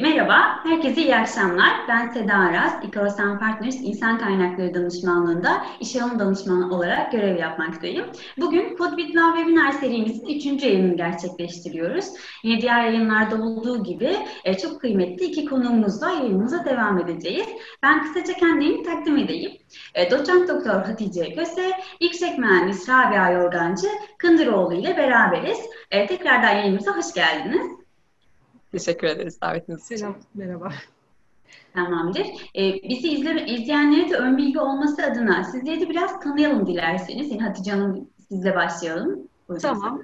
Merhaba, herkese iyi akşamlar. Ben Seda Aras, İKOROS Partners İnsan Kaynakları Danışmanlığı'nda iş alım danışmanı olarak görev yapmaktayım. Bugün Code With Love webinar serimizin 3. yayınını gerçekleştiriyoruz. Yine diğer yayınlarda olduğu gibi çok kıymetli iki konuğumuzla yayınımıza devam edeceğiz. Ben kısaca kendimi takdim edeyim. Doçent Doktor Hatice Köse, Yüksek Mühendis Rabia Yorgancı Kındıroğlu ile beraberiz. Tekrardan yayınımıza hoş geldiniz. Teşekkür ederiz davetiniz için. Selam, merhaba. Tamamdır. Bizi izleyenlere de ön bilgi olması adına sizleri de biraz tanıyalım dilerseniz. Yani Hatice Hanım, sizle başlayalım. Buyurun. Tamam.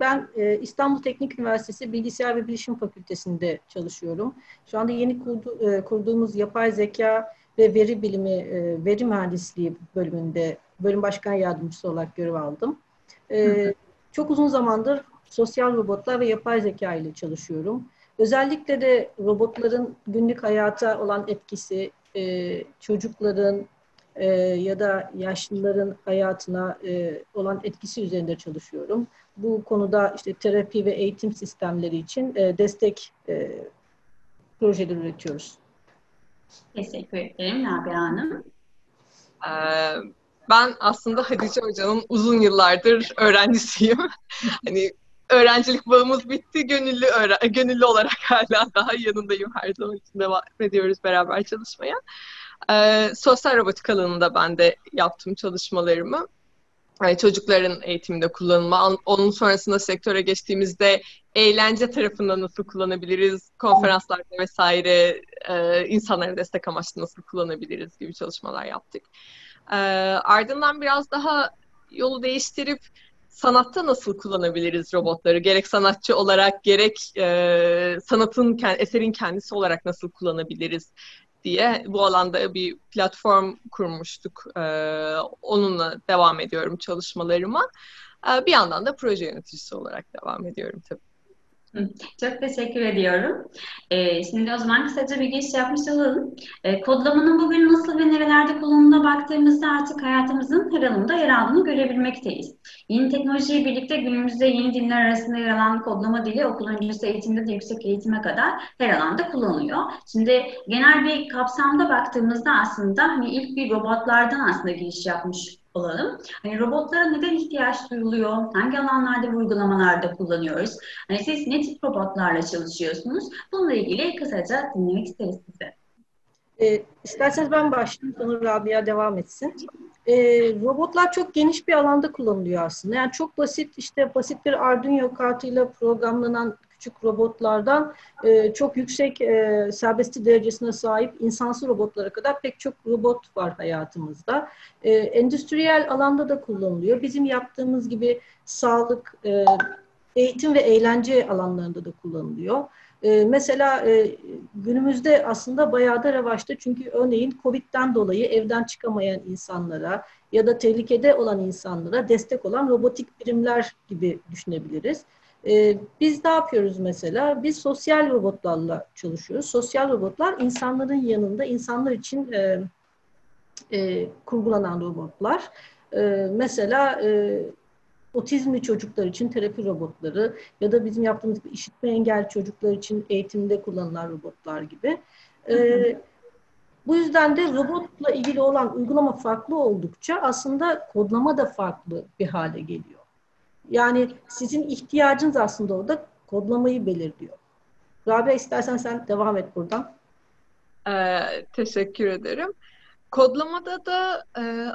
Ben İstanbul Teknik Üniversitesi Bilgisayar ve Bilişim Fakültesi'nde çalışıyorum. Şu anda yeni kurduğumuz yapay zeka ve veri bilimi, veri mühendisliği bölümünde bölüm başkan yardımcısı olarak görev aldım. Çok uzun zamandır sosyal robotlar ve yapay zeka ile çalışıyorum. Özellikle de robotların günlük hayata olan etkisi, çocukların ya da yaşlıların hayatına olan etkisi üzerinde çalışıyorum. Bu konuda işte terapi ve eğitim sistemleri için destek projeleri üretiyoruz. Teşekkür ederim Rabia Hanım. Ben aslında Hatice Hocam'ın uzun yıllardır öğrencisiyim. Hani öğrencilik bağımız bitti. Gönüllü olarak hala daha yanındayım. Her zaman için devam ediyoruz beraber çalışmaya. Sosyal robotik alanında ben de yaptığım çalışmalarımı. Yani çocukların eğitiminde kullanımı, onun sonrasında sektöre geçtiğimizde eğlence tarafında nasıl kullanabiliriz, konferanslarda vesaire insanlara destek amaçlı nasıl kullanabiliriz gibi çalışmalar yaptık. Ardından biraz daha yolu değiştirip sanatta nasıl kullanabiliriz robotları? Gerek sanatçı olarak, gerek eserin kendisi olarak nasıl kullanabiliriz diye bu alanda bir platform kurmuştuk. Onunla devam ediyorum çalışmalarıma. Bir yandan da proje yöneticisi olarak devam ediyorum tabii. Çok teşekkür ediyorum. Şimdi o zaman kısaca bir giriş yapmış olalım. Kodlamanın bugün nasıl ve nerelerde kullanımına baktığımızda artık hayatımızın her alanında yer aldığını görebilmekteyiz. Yeni teknolojiyle birlikte günümüzde yeni dinler arasında yer alan kodlama dili okul öncesi eğitimde de yüksek eğitime kadar her alanda kullanılıyor. Şimdi genel bir kapsamda baktığımızda aslında hani ilk bir robotlardan aslında giriş yapmış olalım. Hani robotlara neden ihtiyaç duyuluyor? Hangi alanlarda ve uygulamalarda kullanıyoruz? Hani siz ne tip robotlarla çalışıyorsunuz? Bununla ilgili kısaca dinlemek isteriz size. İsterseniz ben başlayayım. Sonra Rabia devam etsin. Robotlar çok geniş bir alanda kullanılıyor aslında. Yani çok basit, işte basit bir Arduino kartıyla programlanan küçük robotlardan çok yüksek serbestlik derecesine sahip insansı robotlara kadar pek çok robot var hayatımızda. Endüstriyel alanda da kullanılıyor. Bizim yaptığımız gibi sağlık, eğitim ve eğlence alanlarında da kullanılıyor. Mesela günümüzde aslında bayağı da revaçta, çünkü örneğin COVID'den dolayı evden çıkamayan insanlara ya da tehlikede olan insanlara destek olan robotik birimler gibi düşünebiliriz. Biz ne yapıyoruz mesela? Biz sosyal robotlarla çalışıyoruz. Sosyal robotlar insanların yanında, insanlar için kurgulanan robotlar. Mesela otizmli çocuklar için terapi robotları ya da bizim yaptığımız gibi işitme engelli çocuklar için eğitimde kullanılan robotlar gibi. Bu yüzden de robotla ilgili olan uygulama farklı oldukça aslında kodlama da farklı bir hale geliyor. Yani sizin ihtiyacınız aslında orada kodlamayı belirliyor. Rabia, istersen sen devam et buradan. Teşekkür ederim. Kodlamada da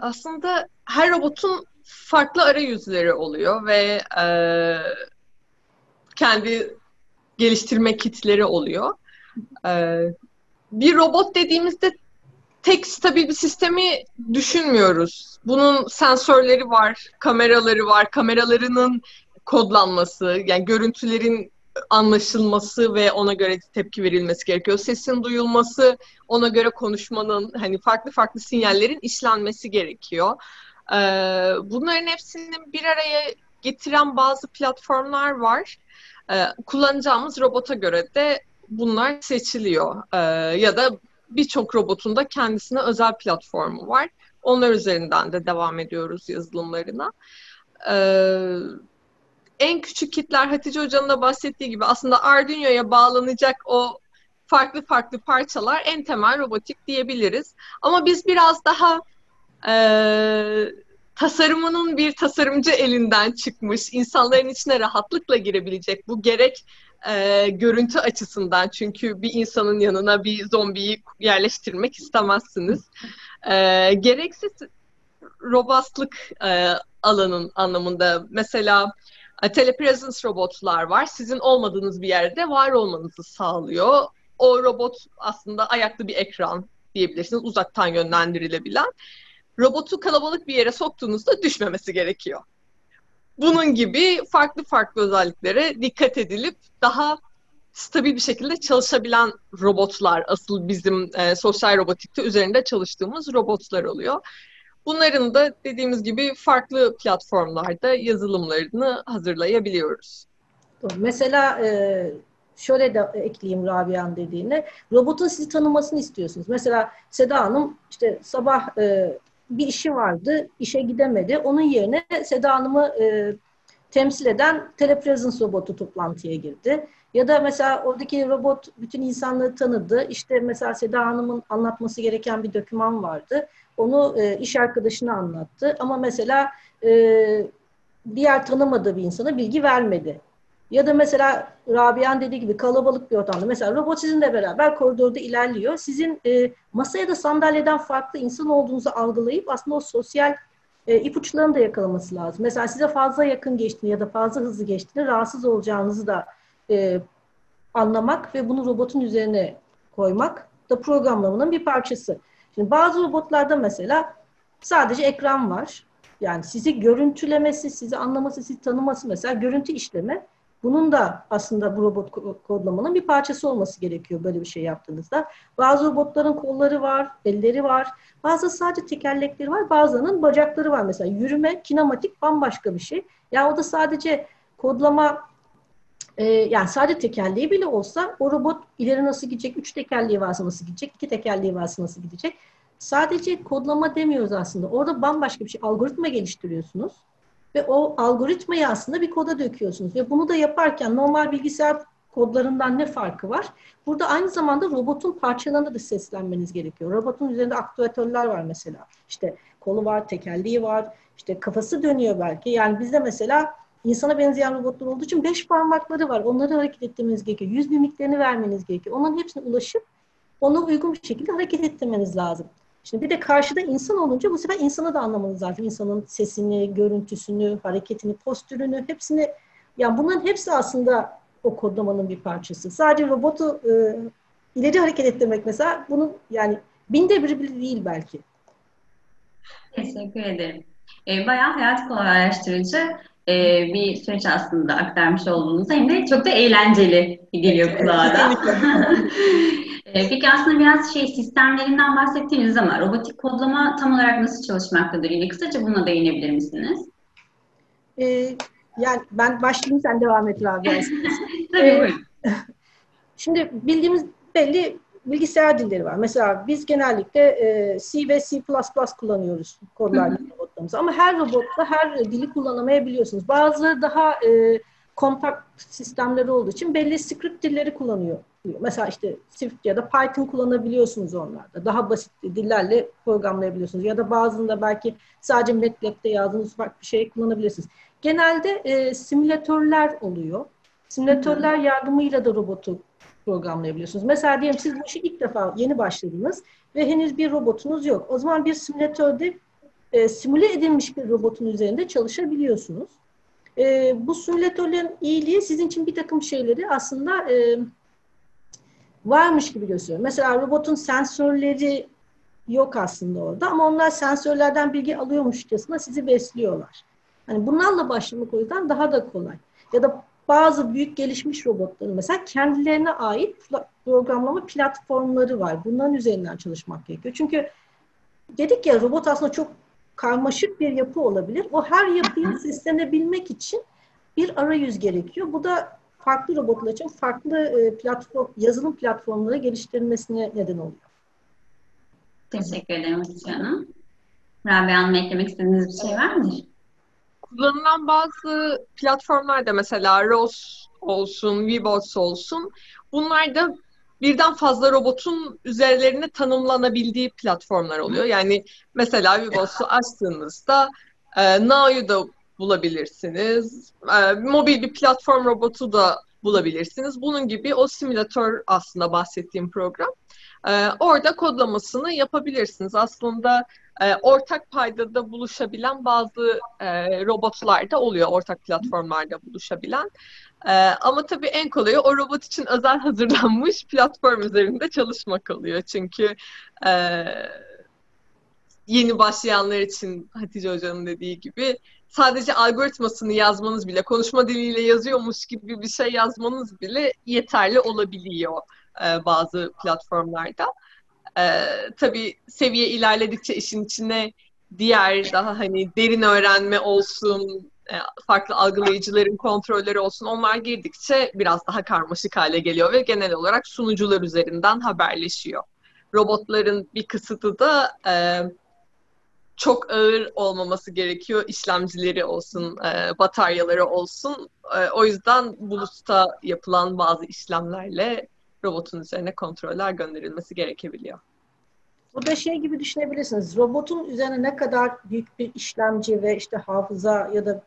aslında her robotun farklı arayüzleri oluyor ve kendi geliştirme kitleri oluyor. Bir robot dediğimizde tek stabil bir sistemi düşünmüyoruz. Bunun sensörleri var, kameraları var, kameralarının kodlanması, yani görüntülerin anlaşılması ve ona göre tepki verilmesi gerekiyor. Sesin duyulması, ona göre konuşmanın, hani farklı farklı sinyallerin işlenmesi gerekiyor. Bunların hepsini bir araya getiren bazı platformlar var. Kullanacağımız robota göre de bunlar seçiliyor. Ya da birçok robotun da kendisine özel platformu var. Onlar üzerinden de devam ediyoruz yazılımlarına. En küçük kitler, Hatice Hoca'nın da bahsettiği gibi, aslında Arduino'ya bağlanacak o farklı farklı parçalar, en temel robotik diyebiliriz. Ama biz biraz daha tasarımının bir tasarımcı elinden çıkmış, insanların içine rahatlıkla girebilecek, bu gerek görüntü açısından, çünkü bir insanın yanına bir zombiyi yerleştirmek istemezsiniz. Gereksiz robustlık alanın anlamında. Mesela telepresence robotlar var. Sizin olmadığınız bir yerde var olmanızı sağlıyor. O robot aslında ayaklı bir ekran diyebilirsiniz, uzaktan yönlendirilebilen. Robotu kalabalık bir yere soktuğunuzda düşmemesi gerekiyor. Bunun gibi farklı farklı özelliklere dikkat edilip daha stabil bir şekilde çalışabilen robotlar asıl bizim sosyal robotikte üzerinde çalıştığımız robotlar oluyor. Bunların da dediğimiz gibi farklı platformlarda yazılımlarını hazırlayabiliyoruz. Mesela şöyle de ekleyeyim Rabia'nın dediğine, robotun sizi tanımasını istiyorsunuz. Mesela Seda Hanım işte sabah bir işi vardı, işe gidemedi. Onun yerine Seda Hanım'ı temsil eden telepresence robotu toplantıya girdi. Ya da mesela oradaki robot bütün insanları tanıdı. İşte mesela Seda Hanım'ın anlatması gereken bir doküman vardı. Onu iş arkadaşına anlattı. Ama mesela diğer tanımadığı bir insana bilgi vermedi. Ya da mesela Rabia'nın dediği gibi kalabalık bir ortamda. Mesela robot sizinle beraber koridorda ilerliyor. Sizin masaya da sandalyeden farklı insan olduğunuzu algılayıp aslında o sosyal ipuçlarını da yakalaması lazım. Mesela size fazla yakın geçtiğini ya da fazla hızlı geçtiğini rahatsız olacağınızı da anlamak ve bunu robotun üzerine koymak da programlamanın bir parçası. Şimdi bazı robotlarda mesela sadece ekran var. Yani sizi görüntülemesi, sizi anlaması, sizi tanıması, mesela görüntü işleme, bunun da aslında bu robot kodlamanın bir parçası olması gerekiyor böyle bir şey yaptığınızda. Bazı robotların kolları var, elleri var. Bazı sadece tekerlekleri var, bazılarının bacakları var mesela. Yürüme, kinematik bambaşka bir şey. Yani o da sadece kodlama, yani sadece tekerleği bile olsa o robot ileri nasıl gidecek, 3 tekerleği varsa nasıl gidecek, 2 tekerleği varsa nasıl gidecek. Sadece kodlama demiyoruz aslında. Orada bambaşka bir şey, algoritma geliştiriyorsunuz. Ve o algoritmayı aslında bir koda döküyorsunuz. Ve bunu da yaparken normal bilgisayar kodlarından ne farkı var? Burada aynı zamanda robotun parçalarına da seslenmeniz gerekiyor. Robotun üzerinde aktüatörler var mesela. İşte kolu var, tekerleği var, işte kafası dönüyor belki. Yani bizde mesela insana benzeyen robotlar olduğu için 5 parmakları var. Onları hareket ettirmeniz gerekiyor. Yüz mimiklerini vermeniz gerekiyor. Onların hepsine ulaşıp ona uygun bir şekilde hareket ettirmeniz lazım. Şimdi bir de karşıda insan olunca bu sefer insanı da anlamanız lazım. İnsanın sesini, görüntüsünü, hareketini, postürünü, hepsini. Yani bunların hepsi aslında o kodlamanın bir parçası. Sadece robotu ileri hareket ettirmek mesela bunun yani 1/1000'de biri bile değil belki. Teşekkür ederim. Bayağı hayat kolaylaştırıcı bir süreç aslında aktarmış olduğunuzda, hem de çok da eğlenceli geliyor kulağa da. Peki aslında biraz sistemlerinden bahsettiğiniz ama robotik kodlama tam olarak nasıl çalışmaktadır? Yine kısaca buna değinebilir misiniz? Yani ben başlayayım, sen devam et Rabia. Tabii buyurun. Şimdi bildiğimiz belli bilgisayar dilleri var. Mesela biz genellikle C ve C++ kullanıyoruz kodlarla robotlarımızı. Ama her robotla her dili kullanamayabiliyorsunuz. Bazıları daha kompakt sistemleri olduğu için belli script dilleri kullanıyor. Mesela işte Swift ya da Python kullanabiliyorsunuz onlarda. Daha basit dillerle programlayabiliyorsunuz. Ya da bazında belki sadece MATLAB'de yazdığınız farklı bir şey kullanabilirsiniz. Genelde simülatörler oluyor. Simülatörler yardımıyla da robotu programlayabiliyorsunuz. Mesela diyelim siz bu işi ilk defa yeni başladınız ve henüz bir robotunuz yok. O zaman bir simülatörde simüle edilmiş bir robotun üzerinde çalışabiliyorsunuz. Bu simülatörlerin iyiliği sizin için bir takım şeyleri aslında varmış gibi gösteriyor. Mesela robotun sensörleri yok aslında orada ama onlar sensörlerden bilgi alıyormuşçasına sizi besliyorlar. Hani bunlarla başlamak o yüzden daha da kolay. Ya da bazı büyük gelişmiş robotların mesela kendilerine ait programlama platformları var. Bunların üzerinden çalışmak gerekiyor. Çünkü dedik ya robot aslında çok karmaşık bir yapı olabilir. O her yapıya seslenebilmek için bir arayüz gerekiyor. Bu da farklı robotlar için farklı yazılım platformları geliştirilmesine neden oluyor. Teşekkür ederim Hatice Hanım. Rabia Hanım, eklemek istediğiniz bir şey var mı? Kullanılan bazı platformlarda mesela ROS olsun, WeBots olsun, bunlar da birden fazla robotun üzerlerine tanımlanabildiği platformlar oluyor. Yani mesela Vivos'u açtığınızda NAO'yu da bulabilirsiniz. Mobil bir platform robotu da bulabilirsiniz. Bunun gibi o simülatör aslında bahsettiğim program. Orada kodlamasını yapabilirsiniz. Aslında ortak paydada buluşabilen bazı robotlar da oluyor. Ortak platformlarda buluşabilen. Ama tabii en kolayı o robot için özel hazırlanmış platform üzerinde çalışmak oluyor. Çünkü yeni başlayanlar için Hatice Hoca'nın dediği gibi sadece algoritmasını yazmanız bile, konuşma diliyle yazıyormuş gibi bir şey yazmanız bile yeterli olabiliyor bazı platformlarda. Tabii seviye ilerledikçe işin içine diğer daha hani derin öğrenme olsun, farklı algılayıcıların kontrolleri olsun, onlar girdikçe biraz daha karmaşık hale geliyor ve genel olarak sunucular üzerinden haberleşiyor. Robotların bir kısıtı da çok ağır olmaması gerekiyor. İşlemcileri olsun, bataryaları olsun. O yüzden buluta yapılan bazı işlemlerle robotun üzerine kontroller gönderilmesi gerekebiliyor. Burada şey gibi düşünebilirsiniz. Robotun üzerine ne kadar büyük bir işlemci ve işte hafıza ya da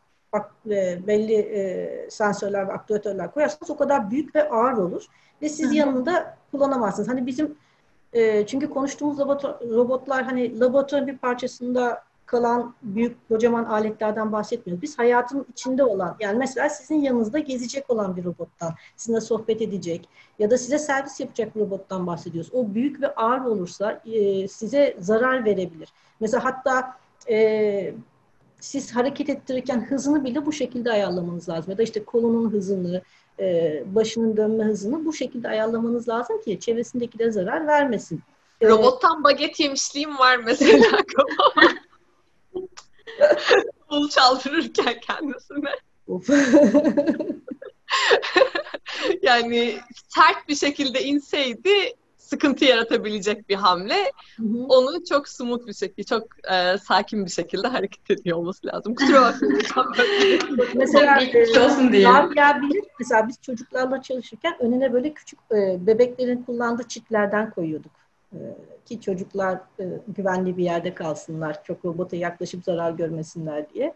belli sensörler ve aktüatörler koyarsanız o kadar büyük ve ağır olur. Ve siz yanında kullanamazsınız. Hani bizim çünkü konuştuğumuz robotlar hani laboratuvarın bir parçasında kalan büyük kocaman aletlerden bahsetmiyoruz. Biz hayatın içinde olan, yani mesela sizin yanınızda gezecek olan bir robottan, sizinle sohbet edecek ya da size servis yapacak bir robottan bahsediyoruz. O büyük ve ağır olursa size zarar verebilir. Mesela hatta siz hareket ettirirken hızını bile bu şekilde ayarlamanız lazım. Ya da işte kolunun hızını, başının dönme hızını bu şekilde ayarlamanız lazım ki çevresindeki de zarar vermesin. Robottan baget yemişliğim var mesela. Bul çaldırırken kendisine. Yani sert bir şekilde inseydi sıkıntı yaratabilecek bir hamle. Onu çok smooth bir şekilde, çok sakin bir şekilde hareket ediyor olması lazım. Kusura bakmayın. Mesela mesela biz çocuklarla çalışırken önüne böyle küçük bebeklerin kullandığı çitlerden koyuyorduk. Ki çocuklar güvenli bir yerde kalsınlar, çok robota yaklaşıp zarar görmesinler diye.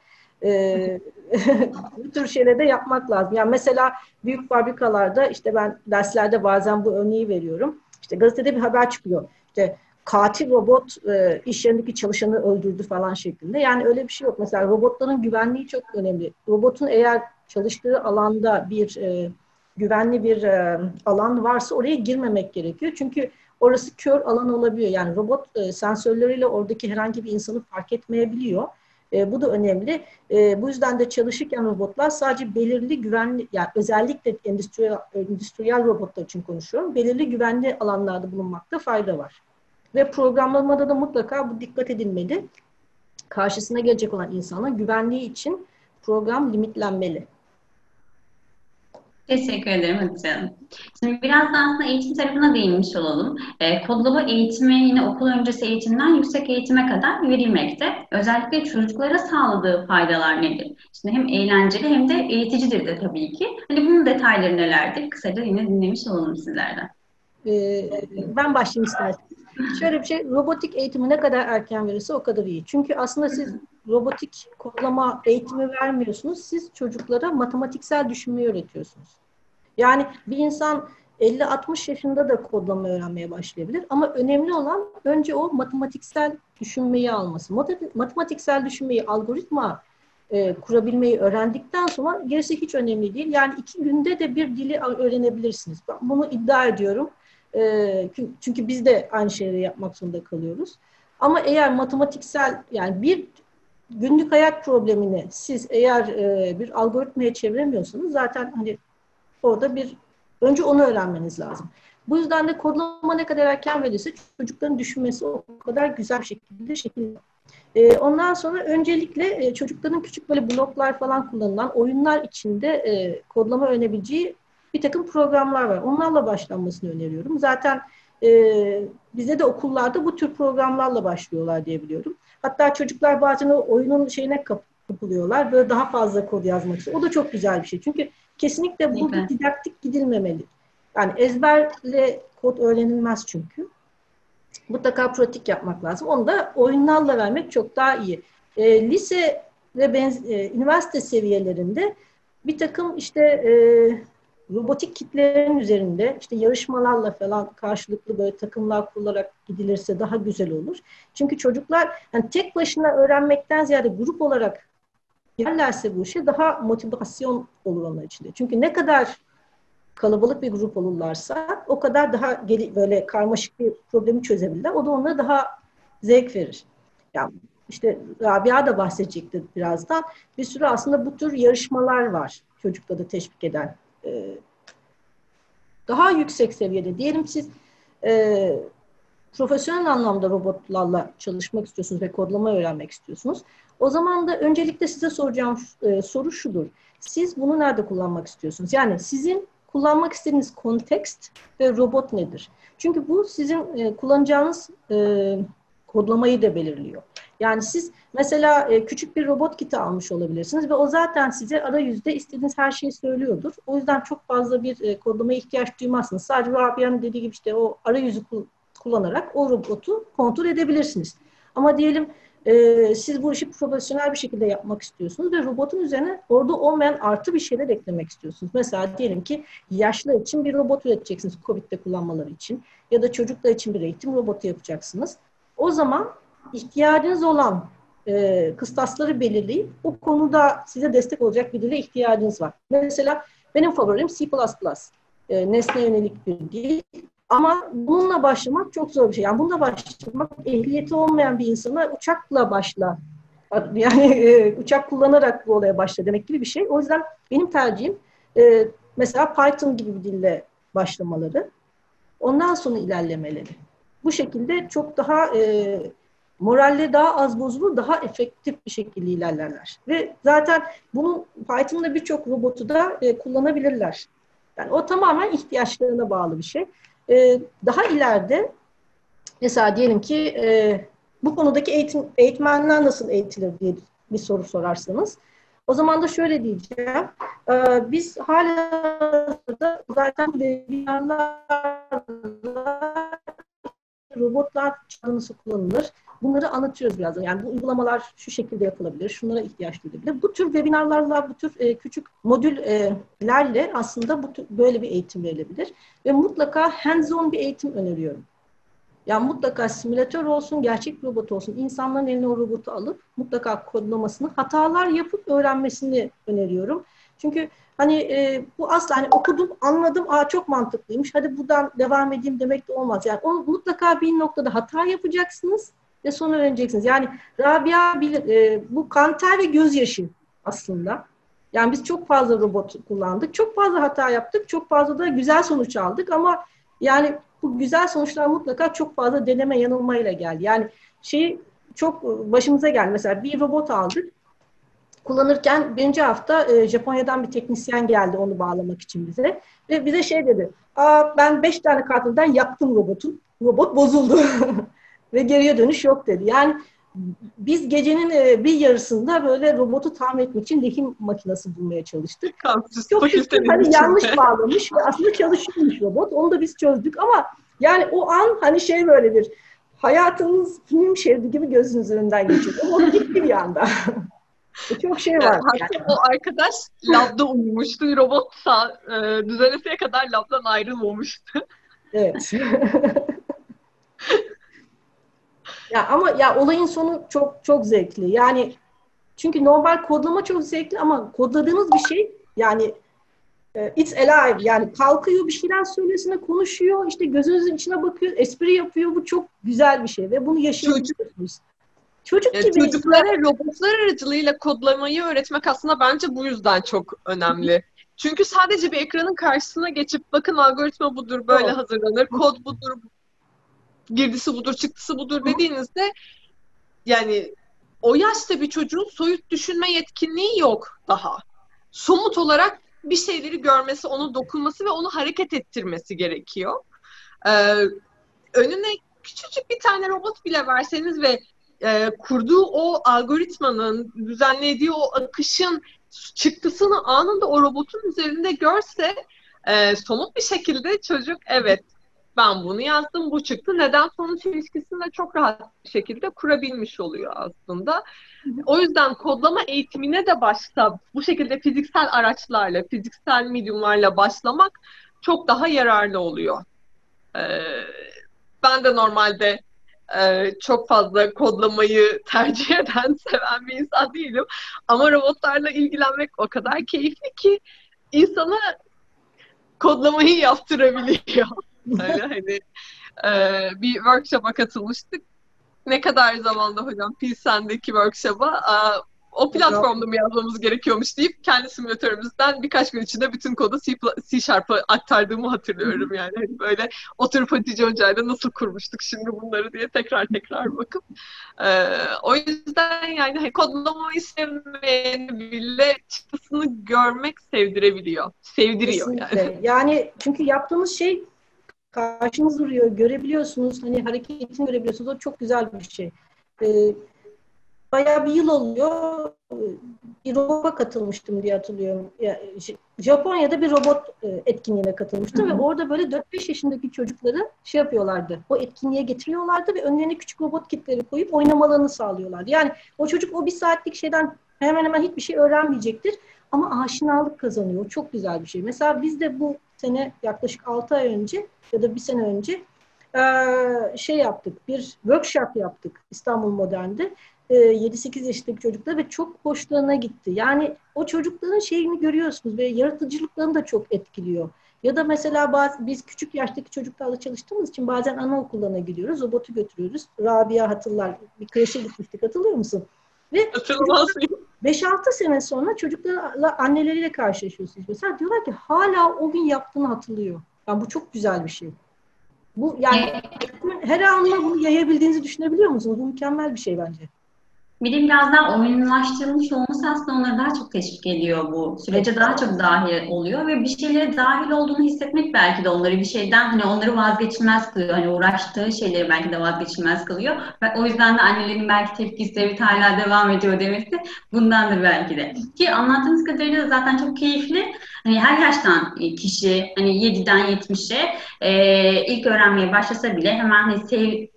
Bu tür şeyleri de yapmak lazım. Yani mesela büyük fabrikalarda, işte ben derslerde bazen bu örneği veriyorum. İşte gazetede bir haber çıkıyor. İşte katil robot iş yerindeki çalışanı öldürdü falan şeklinde. Yani öyle bir şey yok. Mesela robotların güvenliği çok önemli. Robotun eğer çalıştığı alanda bir güvenli bir alan varsa oraya girmemek gerekiyor. Çünkü orası kör alan olabiliyor. Yani robot sensörleriyle oradaki herhangi bir insanı fark etmeyebiliyor. Bu da önemli. Bu yüzden de çalışırken robotlar sadece belirli güvenli, yani özellikle endüstriyel robotlar için konuşuyorum, belirli güvenli alanlarda bulunmakta fayda var. Ve programlamada da mutlaka bu dikkat edilmeli. Karşısına gelecek olan insanın güvenliği için program limitlenmeli. Teşekkür ederim Hatice Hanım. Şimdi biraz da aslında eğitim tarafına değinmiş olalım. Kodlama eğitimi yine okul öncesi eğitimden yüksek eğitime kadar verilmekte. Özellikle çocuklara sağladığı faydalar nedir? Şimdi hem eğlenceli hem de eğiticidir de tabii ki. Hani bunun detayları nelerdir? Kısaca yine dinlemiş olalım sizlerden. Ben başlayayım istersen. Şöyle bir şey, robotik eğitimi ne kadar erken verirse o kadar iyi. Çünkü aslında siz robotik kodlama eğitimi vermiyorsunuz, siz çocuklara matematiksel düşünmeyi öğretiyorsunuz. Yani bir insan 50-60 yaşında da kodlama öğrenmeye başlayabilir ama önemli olan önce o matematiksel düşünmeyi alması. Matematiksel düşünmeyi, algoritma kurabilmeyi öğrendikten sonra gerisi hiç önemli değil. Yani 2 günde de bir dili öğrenebilirsiniz. Ben bunu iddia ediyorum. Çünkü biz de aynı şeyleri yapmak zorunda kalıyoruz. Ama eğer matematiksel, yani bir günlük hayat problemini siz eğer bir algoritmaya çeviremiyorsanız zaten hani orada bir önce onu öğrenmeniz lazım. Bu yüzden de kodlama ne kadar erken verirse çocukların düşünmesi o kadar güzel şekilde. Ondan sonra öncelikle çocukların küçük böyle bloklar falan kullanılan oyunlar içinde kodlama öğrenebileceği bir takım programlar var. Onlarla başlanmasını öneriyorum. Zaten bize de okullarda bu tür programlarla başlıyorlar diye biliyorum. Hatta çocuklar bazen o oyunun şeyine kapılıyorlar. Böyle daha fazla kod yazmak için. O da çok güzel bir şey. Çünkü kesinlikle bu didaktik gidilmemeli. Yani ezberle kod öğrenilmez çünkü. Mutlaka pratik yapmak lazım. Onu da oyunlarla vermek çok daha iyi. Lise ve üniversite seviyelerinde bir takım işte robotik kitlerin üzerinde işte yarışmalarla falan karşılıklı böyle takımlar kurularak gidilirse daha güzel olur. Çünkü çocuklar yani tek başına öğrenmekten ziyade grup olarak girerlerse bu işe daha motivasyon olur onlar içinde. Çünkü ne kadar kalabalık bir grup olurlarsa o kadar daha böyle karmaşık bir problemi çözebilirler. O da onlara daha zevk verir. Yani işte Rabia da bahsedecekti birazdan. Bir sürü aslında bu tür yarışmalar var çocukları teşvik eden. Daha yüksek seviyede. Diyelim siz profesyonel anlamda robotlarla çalışmak istiyorsunuz ve kodlama öğrenmek istiyorsunuz. O zaman da öncelikle size soracağım soru şudur. Siz bunu nerede kullanmak istiyorsunuz? Yani sizin kullanmak istediğiniz kontekst ve robot nedir? Çünkü bu sizin kullanacağınız kodlamayı da belirliyor. Yani siz mesela küçük bir robot kiti almış olabilirsiniz ve o zaten size arayüzde istediğiniz her şeyi söylüyordur. O yüzden çok fazla bir kodlamaya ihtiyaç duymazsınız. Sadece Rabia'nın dediği gibi işte o arayüzü kullanarak o robotu kontrol edebilirsiniz. Ama diyelim siz bu işi profesyonel bir şekilde yapmak istiyorsunuz ve robotun üzerine orada olmayan artı bir şeyler eklemek istiyorsunuz. Mesela diyelim ki yaşlılar için bir robot üreteceksiniz COVID'de kullanmaları için ya da çocuklar için bir eğitim robotu yapacaksınız. O zaman ihtiyacınız olan kıstasları belirleyip o konuda size destek olacak bir dile ihtiyacınız var. Mesela benim favorim C++. Nesne yönelik bir dil. Ama bununla başlamak çok zor bir şey. Yani bununla başlamak ehliyeti olmayan bir insana uçakla başla. Yani uçak kullanarak bu olaya başla demek gibi bir şey. O yüzden benim tercihim mesela Python gibi bir dille başlamaları. Ondan sonra ilerlemeleri. Bu şekilde çok daha moralle daha az bozulur, daha efektif bir şekilde ilerlerler. Ve zaten bunu Python'da birçok robotu da kullanabilirler. Yani o tamamen ihtiyaçlarına bağlı bir şey. Daha ileride mesela diyelim ki bu konudaki eğitmenler nasıl eğitilir diye bir soru sorarsanız o zaman da şöyle diyeceğim. Biz hala zaten robotlar nasıl kullanılır? Bunları anlatıyoruz birazdan. Yani bu uygulamalar şu şekilde yapılabilir, şunlara ihtiyaç duyulabilir. Bu tür webinarlarla, bu tür küçük modüllerle aslında böyle bir eğitim verilebilir. Ve mutlaka hands-on bir eğitim öneriyorum. Yani mutlaka simülatör olsun, gerçek robot olsun. İnsanların eline o robotu alıp mutlaka kodlamasını, hatalar yapıp öğrenmesini öneriyorum. Çünkü hani bu asla hani okudum, anladım, çok mantıklıymış, hadi buradan devam edeyim demek de olmaz. Yani onu mutlaka bir noktada hata yapacaksınız ve sonra öğreneceksiniz. Yani Rabia bilir, bu kan, ter ve gözyaşı aslında. Yani biz çok fazla robot kullandık, çok fazla hata yaptık, çok fazla da güzel sonuç aldık ama yani bu güzel sonuçlar mutlaka çok fazla deneme yanılmayla geldi. Yani şey çok başımıza geldi. Mesela bir robot aldık. Kullanırken birinci hafta Japonya'dan bir teknisyen geldi onu bağlamak için bize. Ve bize şey dedi, ben 5 tane kartından yaktım robotun. Robot bozuldu. Ve geriye dönüş yok dedi. Yani biz gecenin bir yarısında böyle robotu tamir etmek için lehim makinesi bulmaya çalıştık. Kansız, çok üstün, hani yanlış bağlamış ve aslında çalışıyormuş robot. Onu da biz çözdük ama yani o an hani şey böyle bir hayatınız film şeridi gibi gözünüzün önünden geçiyor. Ama onu gitti bir anda. Çok şey var. Hatta o arkadaş labda uyumuştu. Robotsa düzeleseye kadar labdan ayrılmamıştı. Evet. Ya ama ya olayın sonu çok çok zevkli. Yani çünkü normal kodlama çok zevkli ama kodladığınız bir şey yani it's alive. Yani kalkıyor, bir şeyler söylesine konuşuyor. İşte gözünüzün içine bakıyor. Espri yapıyor. Bu çok güzel bir şey ve bunu yaşayabiliyorsunuz. Çocuklara robotlar aracılığıyla kodlamayı öğretmek aslında bence bu yüzden çok önemli. Çünkü sadece bir ekranın karşısına geçip bakın algoritma budur, böyle hazırlanır, kod budur, girdisi budur, çıktısı budur dediğinizde yani o yaşta bir çocuğun soyut düşünme yetkinliği yok daha. Somut olarak bir şeyleri görmesi, onu dokunması ve onu hareket ettirmesi gerekiyor. Önüne küçücük bir tane robot bile verseniz ve kurduğu o algoritmanın, düzenlediği o akışın çıktısını anında o robotun üzerinde görse somut bir şekilde çocuk evet ben bunu yazdım, bu çıktı. Neden sonuç ilişkisini de çok rahat bir şekilde kurabilmiş oluyor aslında. O yüzden kodlama eğitimine de başta bu şekilde fiziksel araçlarla, fiziksel mediumlarla başlamak çok daha yararlı oluyor. Ben de normalde çok fazla kodlamayı tercih eden, seven bir insan değilim. Ama robotlarla ilgilenmek o kadar keyifli ki insana kodlamayı yaptırabiliyor. Öyle hani bir workshop'a katılmıştık. Ne kadar zamanda hocam Pilsen'deki workshop'a o platformda mı yazmamız gerekiyormuş deyip kendi simülatörümüzden birkaç gün içinde bütün kodu C#'a aktardığımı hatırlıyorum yani. Hani böyle oturup Hatice Hoca'yla nasıl kurmuştuk şimdi bunları diye tekrar bakıp o yüzden yani hani kodlamayı sevmeyeni bile çıktısını görmek sevdirebiliyor. Sevdiriyor kesinlikle. Yani. Yani çünkü yaptığımız şey karşınız duruyor, görebiliyorsunuz, hani hareketini görebiliyorsunuz, o çok güzel bir şey. Bayağı bir yıl oluyor, bir robota katılmıştım diye hatırlıyorum. Japonya'da bir robot etkinliğine katılmıştım. Hı hı. Ve orada böyle 4-5 yaşındaki çocukları şey yapıyorlardı, o etkinliğe getiriyorlardı ve önlerine küçük robot kitleri koyup oynamalarını sağlıyorlardı. Yani o çocuk o bir saatlik şeyden hemen hemen hiçbir şey öğrenmeyecektir ama aşinalık kazanıyor, o çok güzel bir şey. Mesela biz de bu sene yaklaşık 6 ay önce ya da bir sene önce şey yaptık, bir workshop yaptık İstanbul Modern'de. 7-8 yaşındaki çocuklar ve çok hoşlarına gitti. Yani o çocukların şeyini görüyorsunuz ve yaratıcılıklarını da çok etkiliyor. Ya da mesela biz küçük yaştaki çocuklarla çalıştığımız için bazen anaokullarına gidiyoruz, robotu götürüyoruz. Rabia hatırlar, bir kreşe gitmiştik, hatırlıyor musun? Ve 5-6 sene sonra çocuklarla, anneleriyle karşılaşıyorsunuz. Mesela diyorlar ki hala o gün yaptığını hatırlıyor. Yani bu çok güzel bir şey. Bu yani her anla bunu yayabildiğinizi düşünebiliyor musunuz? Bu mükemmel bir şey bence. Bir de biraz daha oyunlaştırılmış olması aslında onları daha çok teşvik ediyor bu. Sürece daha çok dahil oluyor ve bir şeylere dahil olduğunu hissetmek belki de onları bir şeyden, hani onları vazgeçilmez kılıyor. Hani uğraştığı şeyleri belki de vazgeçilmez kılıyor. Ve o yüzden de annelerin belki tepkisi evet hala devam ediyor demesi bundandır belki de. Ki anlattığınız kadarıyla zaten çok keyifli. Hani her yaştan kişi, hani 7'den 70'e ilk öğrenmeye başlasa bile hemen hani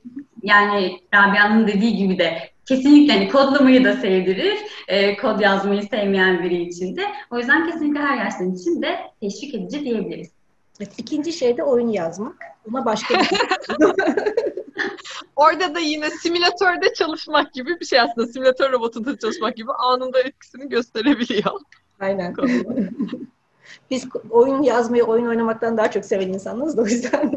yani Rabia'nın dediği gibi de kesinlikle hani kodlamayı da sevdirir, kod yazmayı sevmeyen biri için de. O yüzden kesinlikle her yaştan için de teşvik edici diyebiliriz. Evet, ikinci şey de oyun yazmak. Buna başka bir şey. Orada da yine simülatörde çalışmak gibi bir şey aslında. Simülatör robotunda çalışmak gibi anında etkisini gösterebiliyor. Aynen. Biz oyun yazmayı, oyun oynamaktan daha çok seven insanlarız da o yüzden.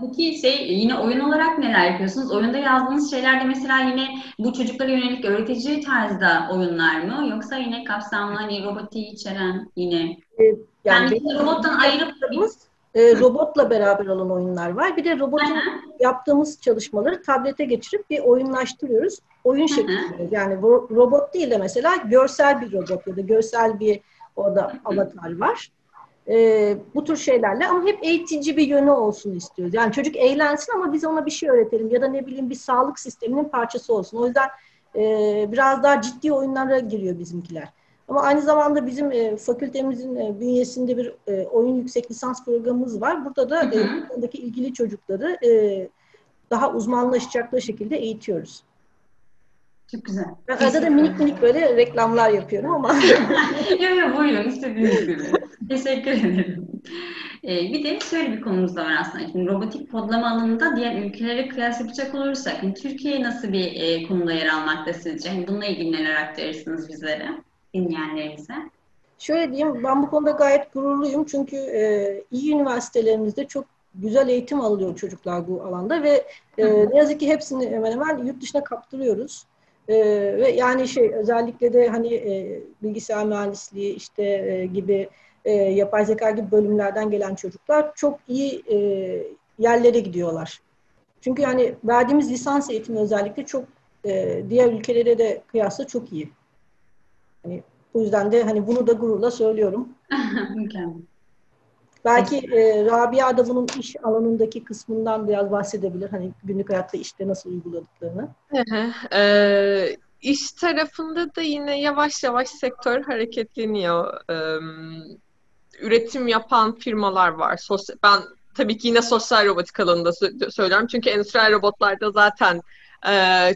Peki yine oyun olarak neler yapıyorsunuz? Oyunda yazdığınız şeylerde mesela yine bu çocuklara yönelik öğretici tarzda oyunlar mı? Yoksa yine kapsamlı hani robotiği içeren yine? Yani robottan ayrı robotla beraber olan oyunlar var. Bir de robotun yaptığımız çalışmaları tablete geçirip bir oyunlaştırıyoruz. Oyun şeklinde yani robot değil de mesela görsel bir robot ya da görsel bir orada avatar var. Bu tür şeylerle ama hep eğitici bir yönü olsun istiyoruz. Yani çocuk eğlensin ama biz ona bir şey öğretelim ya da ne bileyim bir sağlık sisteminin parçası olsun. O yüzden biraz daha ciddi oyunlara giriyor bizimkiler. Ama aynı zamanda bizim fakültemizin bünyesinde bir oyun yüksek lisans programımız var. Burada da buradaki ilgili çocukları daha uzmanlaşacakları şekilde eğitiyoruz. Çok güzel. Ben arada da minik böyle reklamlar yapıyorum ama. Yok buyurun istediğiniz gibi. Teşekkür ederim. Bir de şöyle bir konumuz da var aslında. Şimdi robotik kodlama alanında diğer ülkelere kıyas yapacak olursak, yani Türkiye nasıl bir konuda yer almakta sizce? Yani bununla ilgili neler aktarırsınız bizlere, dinleyenlerimize? Şöyle diyeyim, ben bu konuda gayet gururluyum çünkü iyi üniversitelerimizde çok güzel eğitim alıyor çocuklar bu alanda ve ne yazık ki hepsini hemen hemen yurt dışına kaptırıyoruz. Ve yani özellikle de hani bilgisayar mühendisliği işte gibi yapay zeka gibi bölümlerden gelen çocuklar çok iyi yerlere gidiyorlar. Çünkü yani verdiğimiz lisans eğitimi özellikle çok diğer ülkelere de kıyasla çok iyi. Yani bu yüzden de hani bunu da gururla söylüyorum. Belki Rabia da bunun iş alanındaki kısmından biraz bahsedebilir. Hani günlük hayatta işte nasıl uyguladıklarını. İş tarafında da yine yavaş yavaş sektör hareketleniyor. üretim yapan firmalar var. Ben tabii ki yine sosyal robotik alanında söylüyorum. Çünkü endüstriyel robotlarda zaten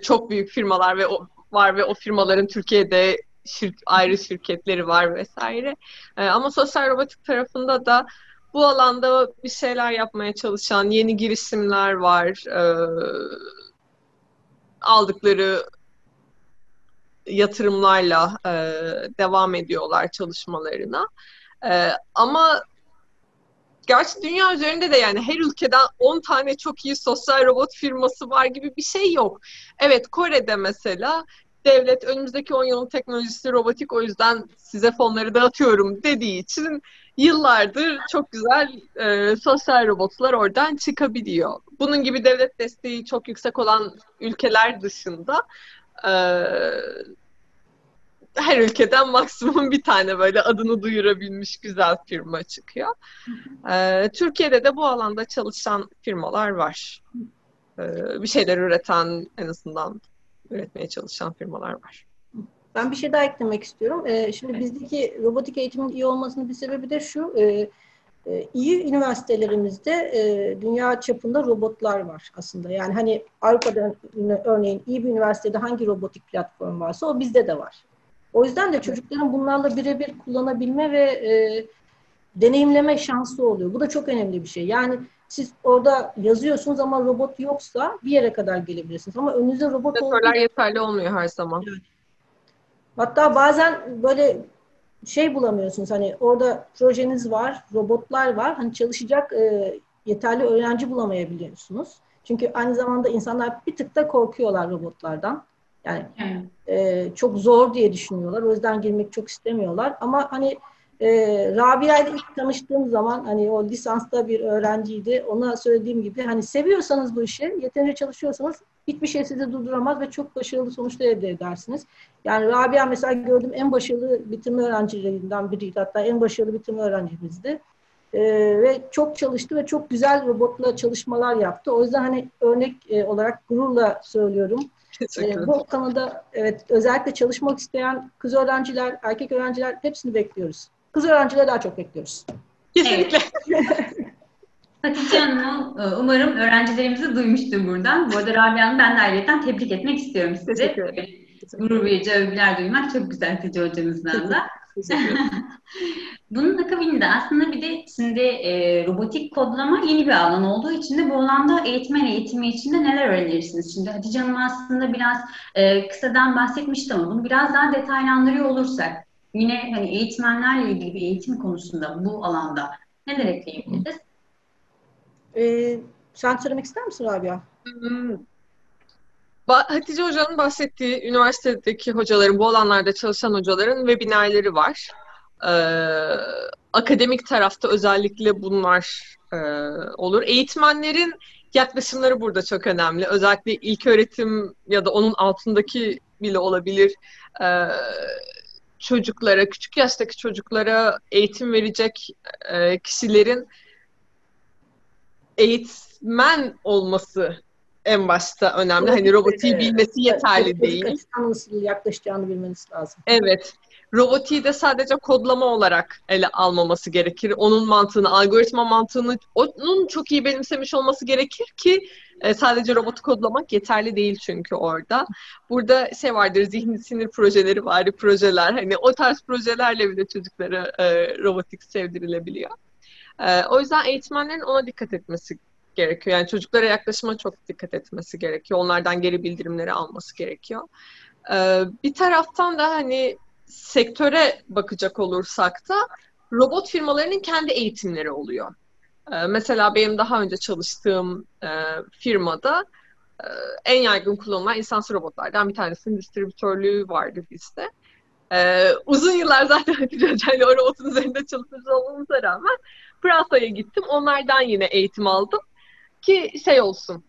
çok büyük firmalar var ve o firmaların Türkiye'de ayrı şirketleri var vesaire. Ama sosyal robotik tarafında da bu alanda bir şeyler yapmaya çalışan yeni girişimler var. Aldıkları yatırımlarla devam ediyorlar çalışmalarına. Ama gerçi dünya üzerinde de yani her ülkeden 10 tane çok iyi sosyal robot firması var gibi bir şey yok. Evet, Kore'de mesela devlet önümüzdeki 10 yılın teknolojisi robotik, o yüzden size fonları dağıtıyorum dediği için yıllardır çok güzel sosyal robotlar oradan çıkabiliyor. Bunun gibi devlet desteği çok yüksek olan ülkeler dışında her ülkeden maksimum bir tane böyle adını duyurabilmiş güzel firma çıkıyor. Türkiye'de de bu alanda çalışan firmalar var. Bir şeyler üreten, en azından üretmeye çalışan firmalar var. Ben bir şey daha eklemek istiyorum. Şimdi bizdeki robotik eğitimin iyi olmasının bir sebebi de şu. İyi üniversitelerimizde dünya çapında robotlar var aslında. Yani hani Avrupa'da örneğin iyi bir üniversitede hangi robotik platform varsa o bizde de var. O yüzden de çocukların bunlarla birebir kullanabilme ve deneyimleme şansı oluyor. Bu da çok önemli bir şey. Yani siz orada yazıyorsunuz ama robot yoksa bir yere kadar gelebilirsiniz. Ama önünüze robot olmuyor. Yeterli olmuyor her zaman. Evet. Hatta bazen böyle şey bulamıyorsunuz, hani orada projeniz var, robotlar var. Hani çalışacak yeterli öğrenci bulamayabiliyorsunuz. Çünkü aynı zamanda insanlar bir tık da korkuyorlar robotlardan. Yani çok zor diye düşünüyorlar. O yüzden girmek çok istemiyorlar. Ama hani Rabia ile ilk tanıştığım zaman hani o lisansta bir öğrenciydi. Ona söylediğim gibi hani seviyorsanız bu işi, yeterince çalışıyorsanız hiçbir şey sizi durduramaz ve çok başarılı sonuçlar elde edersiniz. Yani Rabia mesela gördüğüm en başarılı bitirme öğrencilerinden biriydi. Hatta en başarılı bitirme öğrencimizdi. Ve çok çalıştı ve çok güzel robotla çalışmalar yaptı. O yüzden hani örnek olarak gururla söylüyorum. Bu konuda evet, özellikle çalışmak isteyen kız öğrenciler, erkek öğrenciler hepsini bekliyoruz. Kız öğrencileri daha çok bekliyoruz. Kesinlikle. Evet. Hatice Hanım, umarım öğrencilerimizi duymuştur buradan. Bu arada Rabia Hanım, ben de ayrıca tebrik etmek istiyorum sizi. Teşekkür ederim. Gurur verici övgüler duymak çok güzel Hatice hocamızdan da. Bunun akabinde aslında bir de şimdi robotik kodlama yeni bir alan olduğu için de bu alanda eğitmen eğitimi içinde neler öğrenirsiniz? Şimdi Hatice Hanım aslında biraz kısadan bahsetmişti ama bunu biraz daha detaylandırıyor olursak yine hani eğitmenlerle ilgili bir eğitim konusunda bu alanda neler ekleyebiliriz? Sen söylemek ister misin Rabia? Hatice Hoca'nın bahsettiği üniversitedeki hocaların, bu alanlarda çalışan hocaların webinarları var. Akademik tarafta özellikle bunlar olur. Eğitmenlerin yaklaşımları burada çok önemli. Özellikle ilköğretim ya da onun altındaki bile olabilir. Çocuklara, küçük yaştaki çocuklara eğitim verecek kişilerin eğitmen olması en başta önemli. Hani robotiği bilmesi yeterli değil. Nasıl yaklaşacağını bilmeniz lazım. Evet. Robotiği de sadece kodlama olarak ele almaması gerekir. Onun mantığını, algoritma mantığını onun çok iyi benimsemiş olması gerekir ki sadece robotu kodlamak yeterli değil çünkü orada. Burada şey vardır, zihin sinir projeleri var, projeler. Hani o tarz projelerle bile çocuklara robotik sevdirilebiliyor. O yüzden eğitmenlerin ona dikkat etmesi gerekiyor. Yani çocuklara yaklaşıma çok dikkat etmesi gerekiyor. Onlardan geri bildirimleri alması gerekiyor. Bir taraftan da hani sektöre bakacak olursak da robot firmalarının kendi eğitimleri oluyor. Mesela benim daha önce çalıştığım firmada en yaygın kullanılan insansız robotlardan bir tanesinin distribütörlüğü vardı bizde. Uzun yıllar zaten Hatice Hoca'yla o robotun üzerinde çalışmış olmamıza rağmen Fransa'ya gittim. Onlardan yine eğitim aldım. Ki şey olsun,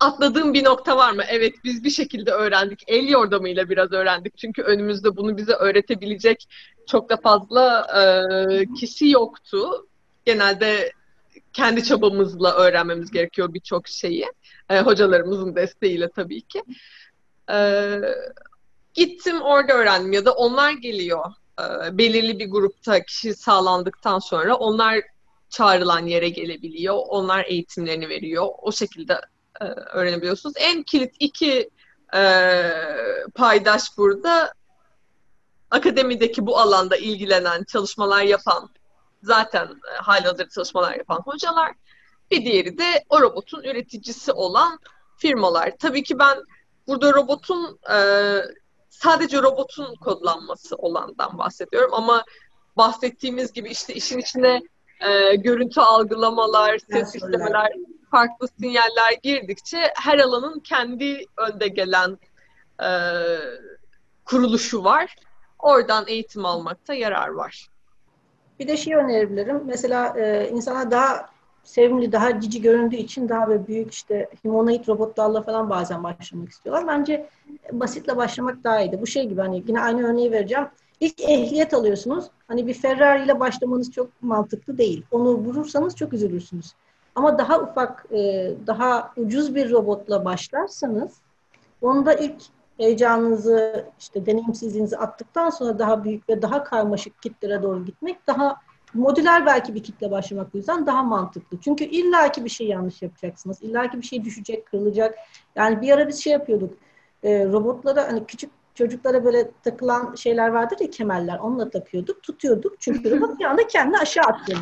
atladığım bir nokta var mı? Evet, biz bir şekilde öğrendik. El yordamıyla biraz öğrendik. Çünkü önümüzde bunu bize öğretebilecek çok da fazla kişi yoktu. Genelde kendi çabamızla öğrenmemiz gerekiyor birçok şeyi. Hocalarımızın desteğiyle tabii ki. Gittim orada öğrendim ya da onlar geliyor. belirli bir grupta kişi sağlandıktan sonra onlar çağrılan yere gelebiliyor. Onlar eğitimlerini veriyor. O şekilde öğrenebiliyorsunuz. En kilit iki paydaş burada. Akademideki bu alanda ilgilenen, çalışmalar yapan, zaten halihazırda çalışmalar yapan hocalar. Bir diğeri de o robotun üreticisi olan firmalar. Tabii ki ben burada robotun, sadece robotun kodlanması olandan bahsediyorum. Ama bahsettiğimiz gibi işte işin içine görüntü algılamalar, ses işlemeler, farklı sinyaller girdikçe her alanın kendi önde gelen kuruluşu var. Oradan eğitim almakta yarar var. Bir de şey önerebilirim. Mesela insana daha sevimli, daha cici göründüğü için daha böyle büyük işte humanoid robotlarla falan bazen başlamak istiyorlar. Bence basitle başlamak daha iyiydi. Bu şey gibi, hani yine aynı örneği vereceğim. İlk ehliyet alıyorsunuz. Hani bir Ferrari ile başlamanız çok mantıklı değil. Onu vurursanız çok üzülürsünüz. Ama daha ufak, daha ucuz bir robotla başlarsanız, onda ilk heyecanınızı, işte deneyimsizliğinizi attıktan sonra daha büyük ve daha karmaşık kitlere doğru gitmek, daha modüler belki bir kitle başlamak, bu yüzden daha mantıklı. Çünkü illaki bir şey yanlış yapacaksınız. İllaki bir şey düşecek, kırılacak. Yani bir ara biz şey yapıyorduk, robotlara, hani küçük çocuklara böyle takılan şeyler vardır ya, kemerler, onunla takıyorduk, tutuyorduk. Çünkü robot bir anda kendini aşağı atıyor.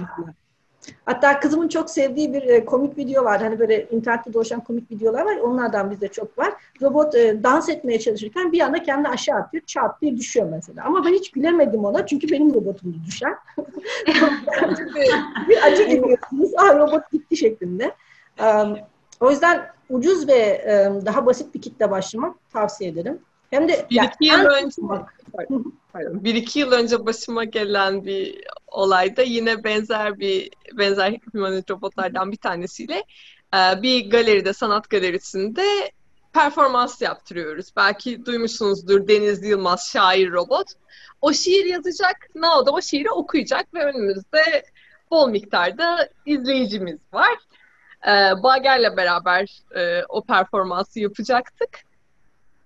Hatta kızımın çok sevdiği bir komik video var. Hani böyle internette dolaşan komik videolar var. Onlardan bizde çok var. Robot dans etmeye çalışırken bir anda kendini aşağı atıyor, çat diye düşüyor mesela. Ama ben hiç gülemedim ona. Çünkü benim robotum düşer. Bir acı gidiyorsunuz. Ah, robot gitti şeklinde. O yüzden ucuz ve daha basit bir kitle başlamak tavsiye ederim. Hem de bir iki yıl önce başıma gelen bir olayda yine benzer humanoid robotlardan bir tanesiyle bir galeride, sanat galerisinde performans yaptırıyoruz. Belki duymuşsunuzdur, Deniz Yılmaz, şair robot. O şiir yazacak, NAO'da o şiiri okuyacak ve önümüzde bol miktarda izleyicimiz var. Bager'le beraber o performansı yapacaktık.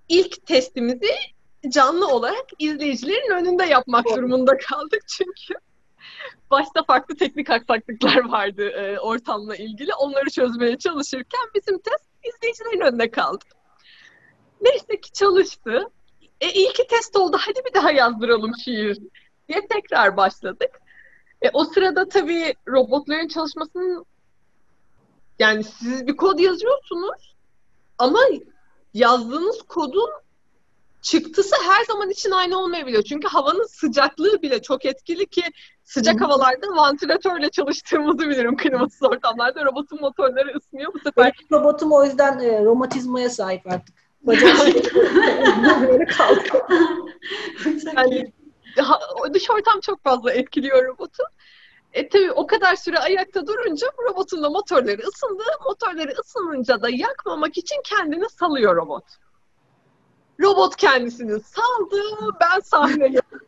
İlk testimizi canlı olarak izleyicilerin önünde yapmak durumunda kaldık çünkü başta farklı teknik aksaklıklar vardı ortamla ilgili. Onları çözmeye çalışırken bizim test izleyicilerin önünde kaldı. Neyse ki çalıştı. İlki test oldu, hadi bir daha yazdıralım şiir diye tekrar başladık. O sırada tabii robotların çalışmasının, yani siz bir kod yazıyorsunuz ama yazdığınız kodun çıktısı her zaman için aynı olmayabiliyor. Çünkü havanın sıcaklığı bile çok etkili ki sıcak havalarda vantilatörle çalıştığımızı bilirim, klimasız ortamlarda. Robotun motorları ısınıyor bu sefer. Benim robotum o yüzden romatizmaya sahip artık. Bacak böyle kalkıyor. Yani, dış ortam çok fazla etkiliyor robotu. Tabii o kadar süre ayakta durunca robotun da motorları ısındı. Motorları ısınınca da yakmamak için kendini salıyor robot. Robot kendisini saldı. Ben sahneye saldım.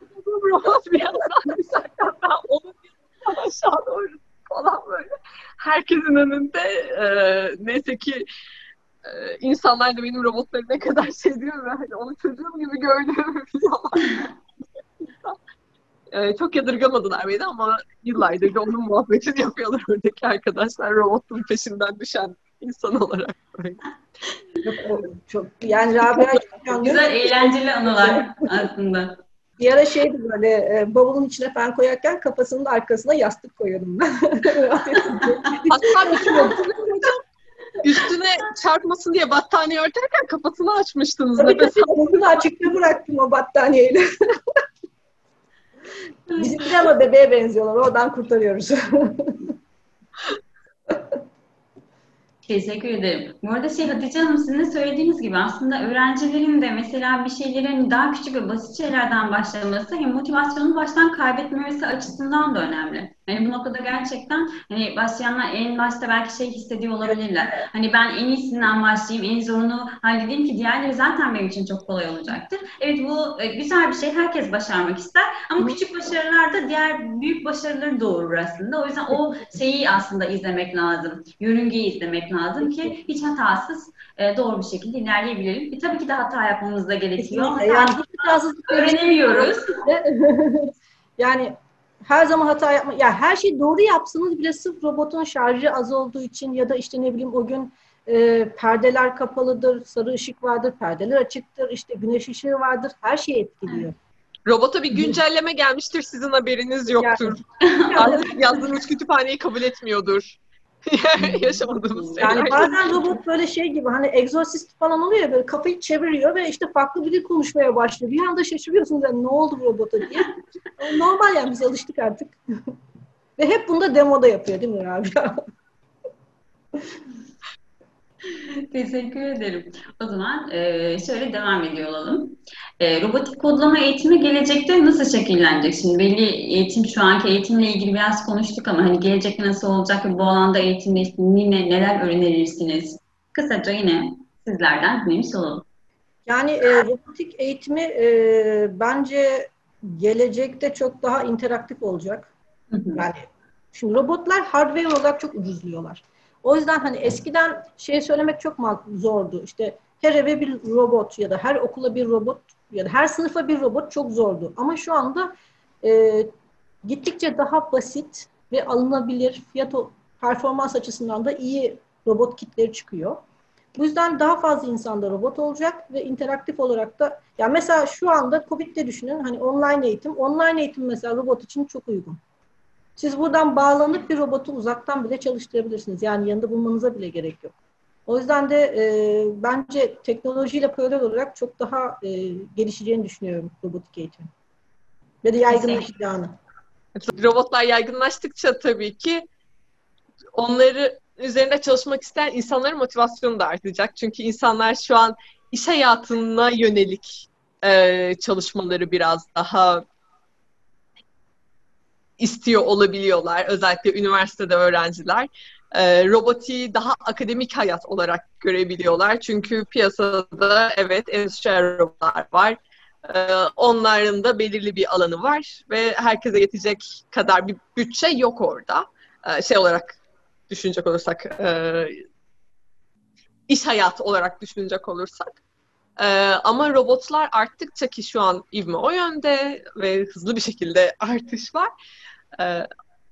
Robot bir yandan dışarıdan ben onun yanından aşağı doğru falan böyle. Herkesin önünde neyse ki insanlar da benim robotları ne kadar şey diyor ve hani onu çocuğum gibi gördüğüm falan. Çok yadırgamadılar beni ama yıllardır onun muhabbetini yapıyorlar öndeki arkadaşlar, robotun peşinden düşen insan olarak. Çok yani Rabia güzel, eğlenceli anılar aslında. Bir ara şeydi böyle, bavulun içine fen koyarken kafasının arkasına yastık koyuyordum ben. Hatta bir hocam üstüne çarpmasın diye battaniye örterken kafasını açmıştınız. Kafasını açıkta bıraktım o battaniyeyle. Bizimkiler ama bebeğe benziyorlar. Oradan kurtarıyoruz. Teşekkür ederim. Bu arada Hatice Hanım, sizin de söylediğiniz gibi aslında öğrencilerin de mesela bir şeylerin daha küçük ve basit şeylerden başlaması hem motivasyonu baştan kaybetmemesi açısından da önemli. Yani bu noktada gerçekten hani başlayanlar en başta belki şey hissediyor olabilirler. Hani ben en iyisinden başlayayım, en zorunu halledeyim ki diğerleri zaten benim için çok kolay olacaktır. Evet, bu güzel bir şey. Herkes başarmak ister. Ama küçük başarılar da diğer büyük başarıları doğurur aslında. O yüzden o şeyi aslında izlemek lazım. Yörüngeyi izlemek lazım ki hiç hatasız doğru bir şekilde ilerleyebilelim. Tabii ki de hata yapmamız da gerekiyor. Ama öğrenemiyoruz. Yani her zaman hata yapma, yani her şeyi doğru yapsanız bile sırf robotun şarjı az olduğu için ya da işte ne bileyim o gün perdeler kapalıdır, sarı ışık vardır, perdeler açıktır, işte güneş ışığı vardır, her şey etkiliyor. Robota bir güncelleme gelmiştir, sizin haberiniz yoktur. Yani. Yazdığınız kütüphaneyi kabul etmiyordur. Yaşamadığımız şeyler. Yani bazen robot böyle şey gibi, hani egzorsist falan oluyor ya, böyle kafayı çeviriyor ve işte farklı bir dil konuşmaya başlıyor. Bir anda şaşırıyorsunuz yani ne oldu bu robota diye. Normal yani, biz alıştık artık. Ve hep bunda demoda yapıyor değil mi abi? Teşekkür ederim. O zaman şöyle devam ediyor olalım. Robotik kodlama eğitimi gelecekte nasıl şekillenecek? Şimdi belli eğitim, şu anki eğitimle ilgili biraz konuştuk ama hani gelecekte nasıl olacak ve bu alanda eğitimde yine neler öğrenirsiniz? Kısaca yine sizlerden dinlemiş olalım. Yani robotik eğitimi bence gelecekte çok daha interaktif olacak. Hı hı. Yani şimdi robotlar hardware olarak çok ucuzluyorlar. O yüzden hani eskiden şey söylemek çok zordu. İşte her eve bir robot ya da her okula bir robot ya da her sınıfa bir robot çok zordu. Ama şu anda gittikçe daha basit ve alınabilir, fiyat performans açısından da iyi robot kitleri çıkıyor. Bu yüzden daha fazla insanda robot olacak ve interaktif olarak da, yani mesela şu anda COVID'de düşünün, hani online eğitim mesela robot için çok uygun. Siz buradan bağlanıp bir robotu uzaktan bile çalıştırabilirsiniz. Yani yanında bulmanıza bile gerek yok. O yüzden de bence teknolojiyle paralel olarak çok daha gelişeceğini düşünüyorum robotik eğitim. Ve de yaygınlaşacağını. Robotlar yaygınlaştıkça tabii ki onları üzerinde çalışmak isteyen insanların motivasyonu da artacak. Çünkü insanlar şu an iş hayatına yönelik çalışmaları biraz daha istiyor olabiliyorlar. Özellikle üniversitede öğrenciler. Robotiği daha akademik hayat olarak görebiliyorlar. Çünkü piyasada evet endüstriyel robotlar var. Onların da belirli bir alanı var ve herkese yetecek kadar bir bütçe yok orada. Şey olarak düşünecek olursak, iş hayatı olarak düşünecek olursak. Ama robotlar arttıkça, ki şu an ivme o yönde ve hızlı bir şekilde artış var.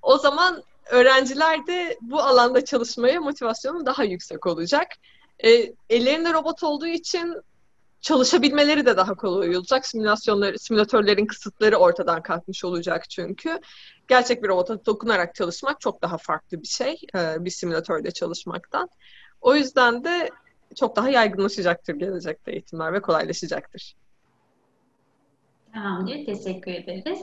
O zaman öğrenciler de bu alanda çalışmaya motivasyonu daha yüksek olacak. Ellerinde robot olduğu için çalışabilmeleri de daha kolay olacak. Simülatörlerin kısıtları ortadan kalkmış olacak çünkü. Gerçek bir robota dokunarak çalışmak çok daha farklı bir şey bir simülatörde çalışmaktan. O yüzden de çok daha yaygınlaşacaktır gelecekte eğitimler ve kolaylaşacaktır. Tamamdır, teşekkür ederiz.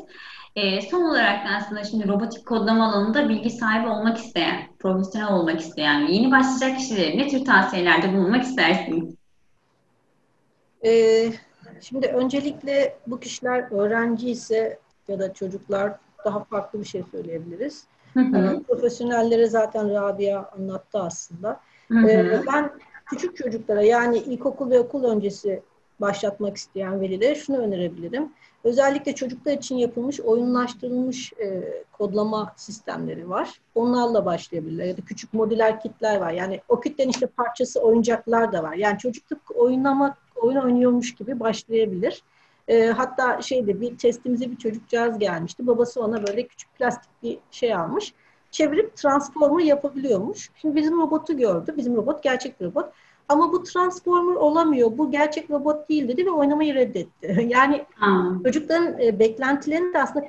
Son olarak aslında şimdi robotik kodlama alanında bilgi sahibi olmak isteyen, profesyonel olmak isteyen, yeni başlayacak kişilere ne tür tavsiyelerde bulunmak istersiniz? Şimdi öncelikle bu kişiler öğrenci ise ya da çocuklar, daha farklı bir şey söyleyebiliriz. Hı hı. Profesyonellere zaten Rabia anlattı aslında. Hı hı. Ben küçük çocuklara, yani ilkokul ve okul öncesi başlatmak isteyen velilere şunu önerebilirim. Özellikle çocuklar için yapılmış, oyunlaştırılmış kodlama sistemleri var. Onlarla başlayabilirler. Ya da küçük modüler kitler var. Yani o kitlerin işte parçası, oyuncaklar da var. Yani çocuk tıpkı oyun oynuyormuş gibi başlayabilir. Hatta şeyde, bir testimize bir çocukcağız gelmişti. Babası ona böyle küçük plastik bir şey almış. Çevirip transformer yapabiliyormuş. Şimdi bizim robotu gördü. Bizim robot gerçek bir robot. Ama bu transformer olamıyor. Bu gerçek robot değil dedi ve oynamayı reddetti. Yani çocukların beklentilerini de aslında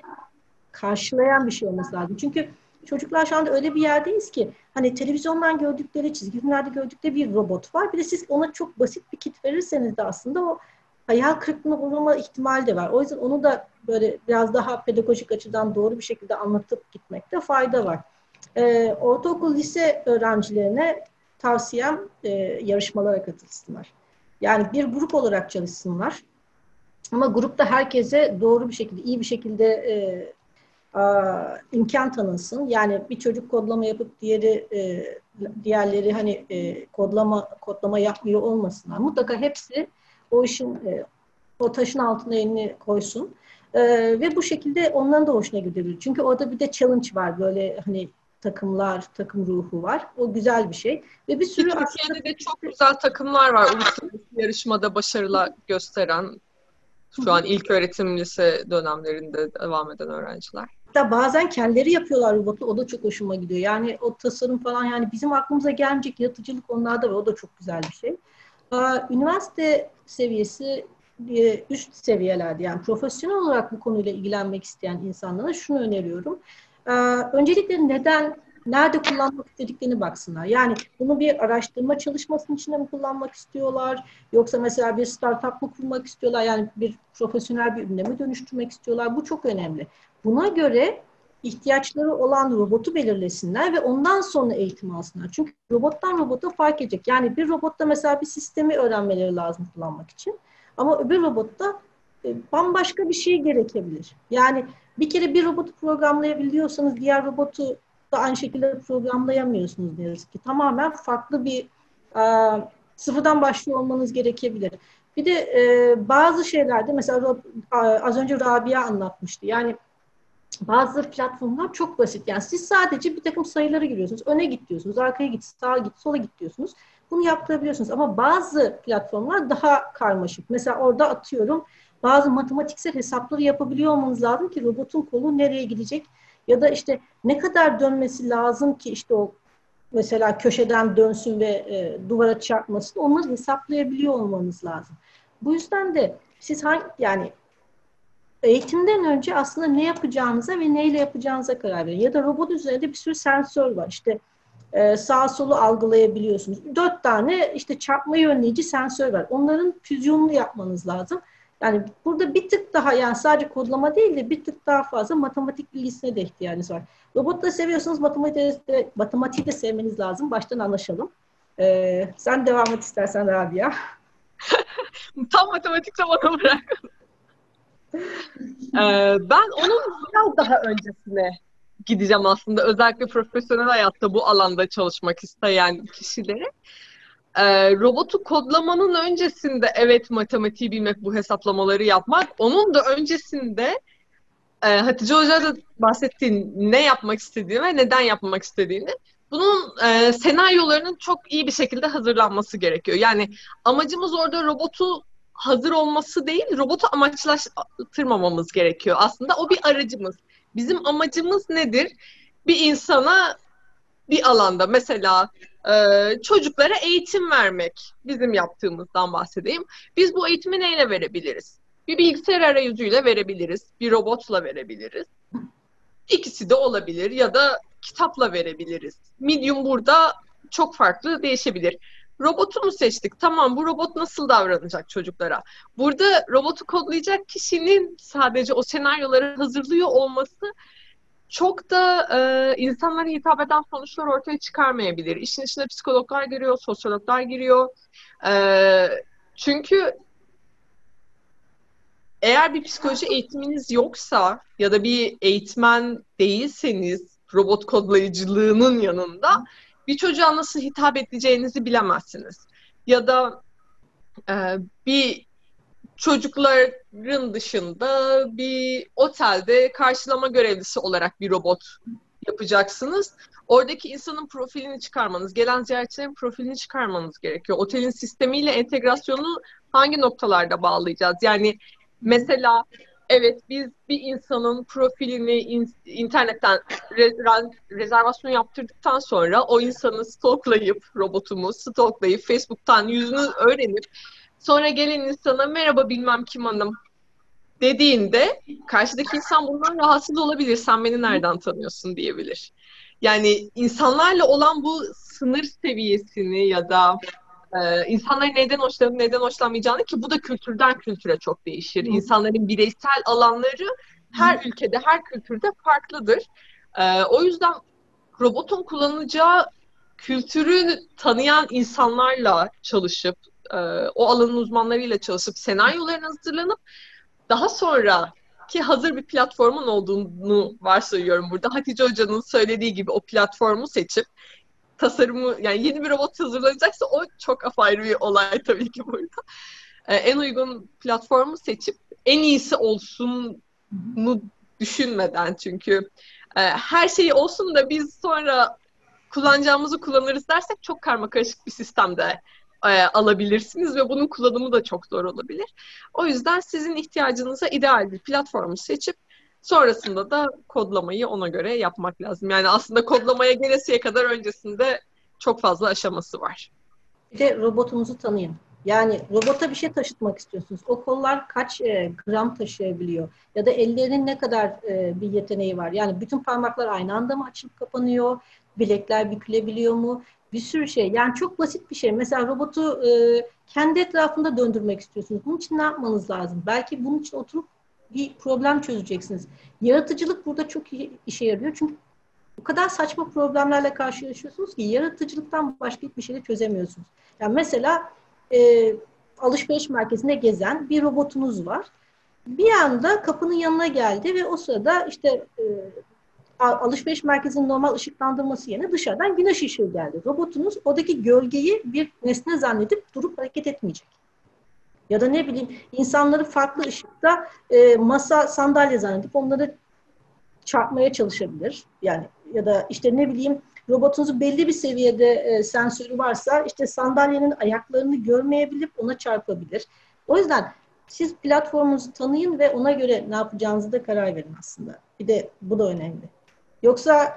karşılayan bir şey olması lazım. Çünkü çocuklar şu anda öyle bir yerdeyiz ki hani televizyondan gördükleri, çizgi filmlerde gördükleri bir robot var. Bir de siz ona çok basit bir kit verirseniz de aslında o hayal kırıklığına uğrama ihtimali de var. O yüzden onu da böyle biraz daha pedagojik açıdan doğru bir şekilde anlatıp gitmekte fayda var. Ortaokul, lise öğrencilerine tavsiyem yarışmalara katılsınlar. Yani bir grup olarak çalışsınlar. Ama grupta herkese doğru bir şekilde, iyi bir şekilde imkan tanınsın. Yani bir çocuk kodlama yapıp diğerleri hani kodlama yapmıyor olmasınlar. Mutlaka hepsi o işin o taşın altına elini koysun. Ve bu şekilde onların da hoşuna gidebilir. Çünkü orada bir de challenge var. Böyle hani takım ruhu var. O güzel bir şey. Ve bir sürü Türkiye'de de çok güzel takımlar var. Uluslararası yarışmada başarılar gösteren, şu an ilköğretim lise dönemlerinde devam eden öğrenciler. Hatta bazen kendileri yapıyorlar robotu. O da çok hoşuma gidiyor. Yani o tasarım falan, yani bizim aklımıza gelmeyecek yaratıcılık onlarda var. O da çok güzel bir şey. Üniversite seviyesi üst seviyelerde, yani profesyonel olarak bu konuyla ilgilenmek isteyen insanlara şunu öneriyorum. Öncelikle nerede kullanmak istediklerini baksınlar. Yani bunu bir araştırma çalışmasının içinde mi kullanmak istiyorlar? Yoksa mesela bir startup mı kurmak istiyorlar? Yani bir profesyonel bir ürüne mi dönüştürmek istiyorlar? Bu çok önemli. Buna göre ihtiyaçları olan robotu belirlesinler ve ondan sonra eğitim alsınlar. Çünkü robottan robota fark edecek. Yani bir robotta mesela bir sistemi öğrenmeleri lazım kullanmak için. Ama öbür robotta bambaşka bir şey gerekebilir. Yani bir kere bir robotu programlayabiliyorsanız diğer robotu da aynı şekilde programlayamıyorsunuz ne yazık ki. Tamamen farklı bir sıfırdan başlıyor olmanız gerekebilir. Bir de bazı şeylerde mesela az önce Rabia anlatmıştı. Yani bazı platformlar çok basit. Yani siz sadece bir takım sayıları giriyorsunuz. Öne git diyorsunuz, arkaya git, sağa git, sola git diyorsunuz. Bunu yaptırabiliyorsunuz. Ama bazı platformlar daha karmaşık. Mesela orada atıyorum bazı matematiksel hesapları yapabiliyor olmanız lazım ki robotun kolu nereye gidecek ya da işte ne kadar dönmesi lazım ki işte o mesela köşeden dönsün ve duvara çarpmasın, onları hesaplayabiliyor olmanız lazım. Bu yüzden de siz yani eğitimden önce aslında ne yapacağınıza ve neyle yapacağınıza karar verin. Ya da robot üzerinde bir sürü sensör var. İşte sağ solu algılayabiliyorsunuz. 4 tane işte çarpmayı önleyici sensör var. Onların füzyonunu yapmanız lazım. Yani burada bir tık daha, yani sadece kodlama değil de bir tık daha fazla matematik bilgisine de ihtiyacınız var. Robotu da seviyorsanız matematiği de sevmeniz lazım. Baştan anlaşalım. Sen devam et istersen Rabia. Tam matematikte bana bırak. Ben onun biraz daha öncesine gideceğim aslında. Özellikle profesyonel hayatta bu alanda çalışmak isteyen kişilere. Robotu kodlamanın öncesinde evet matematiği bilmek, bu hesaplamaları yapmak. Onun da öncesinde Hatice Hoca da bahsettiğin ne yapmak istediğini ve neden yapmak istediğini. Bunun senaryolarının çok iyi bir şekilde hazırlanması gerekiyor. Yani amacımız orada robotu hazır olması değil, robotu amaçlaştırmamamız gerekiyor. Aslında o bir aracımız. Bizim amacımız nedir? Bir insana bir alanda mesela çocuklara eğitim vermek, bizim yaptığımızdan bahsedeyim. Biz bu eğitimi neyle verebiliriz? Bir bilgisayar arayüzüyle verebiliriz, bir robotla verebiliriz. İkisi de olabilir ya da kitapla verebiliriz. Medium burada çok farklı değişebilir. Robotu mu seçtik? Tamam, bu robot nasıl davranacak çocuklara? Burada robotu kodlayacak kişinin sadece o senaryoları hazırlıyor olması çok da insanlara hitap eden sonuçlar ortaya çıkarmayabilir. İşin içine psikologlar giriyor, sosyologlar giriyor. Çünkü eğer bir psikoloji eğitiminiz yoksa ya da bir eğitmen değilseniz robot kodlayıcılığının yanında bir çocuğa nasıl hitap edeceğinizi bilemezsiniz. Ya da bir çocukların dışında bir otelde karşılama görevlisi olarak bir robot yapacaksınız. Oradaki insanın profilini çıkarmanız, gelen ziyaretçilerin profilini çıkarmanız gerekiyor. Otelin sistemiyle entegrasyonu hangi noktalarda bağlayacağız? Yani mesela evet biz bir insanın profilini internetten rezervasyon yaptırdıktan sonra o insanı stalklayıp, robotumu stalklayıp Facebook'tan yüzünü öğrenip sonra gelen insana merhaba bilmem kim hanım dediğinde karşıdaki insan bundan rahatsız olabilir. Sen beni nereden tanıyorsun diyebilir. Yani insanlarla olan bu sınır seviyesini ya da insanların neden hoşlanıp neden hoşlanmayacağını, ki bu da kültürden kültüre çok değişir. İnsanların bireysel alanları her ülkede, her kültürde farklıdır. O yüzden robotun kullanılacağı kültürü tanıyan insanlarla çalışıp, o alanın uzmanlarıyla çalışıp, senaryolarına hazırlanıp daha sonra ki hazır bir platformun olduğunu varsayıyorum burada. Hatice Hoca'nın söylediği gibi o platformu seçip tasarımı, yani yeni bir robot hazırlanacaksa o çok apayrı bir olay tabii ki burada. En uygun platformu seçip en iyisi olsunu düşünmeden, çünkü her şeyi olsun da biz sonra kullanacağımızı kullanırız dersek çok karmakarışık bir sistemde alabilirsiniz ve bunun kullanımı da çok zor olabilir. O yüzden sizin ihtiyacınıza ideal bir platformu seçip sonrasında da kodlamayı ona göre yapmak lazım. Yani aslında kodlamaya gelesiye kadar öncesinde çok fazla aşaması var. Bir de robotunuzu tanıyın. Yani robota bir şey taşıtmak istiyorsunuz. O kollar kaç gram taşıyabiliyor? Ya da ellerinin ne kadar bir yeteneği var? Yani bütün parmaklar aynı anda mı açılıp kapanıyor? Bilekler bükülebiliyor mu? Bir sürü şey. Yani çok basit bir şey. Mesela robotu kendi etrafında döndürmek istiyorsunuz. Bunun için ne yapmanız lazım? Belki bunun için oturup bir problem çözeceksiniz. Yaratıcılık burada çok işe yarıyor. Çünkü o kadar saçma problemlerle karşılaşıyorsunuz ki yaratıcılıktan başka hiçbir şeyi çözemiyorsunuz. Yani mesela alışveriş merkezinde gezen bir robotunuz var. Bir anda kapının yanına geldi ve o sırada işte alışveriş merkezinin normal ışıklandırması yerine dışarıdan güneş ışığı geldi. Robotunuz oradaki gölgeyi bir nesne zannedip durup hareket etmeyecek. Ya da ne bileyim, insanları farklı ışıkta masa, sandalye zannedip onları çarpmaya çalışabilir. Yani ya da işte ne bileyim, robotunuzun belli bir seviyede sensörü varsa işte sandalyenin ayaklarını görmeyebilip ona çarpabilir. O yüzden siz platformunuzu tanıyın ve ona göre ne yapacağınızı da karar verin aslında. Bir de bu da önemli. Yoksa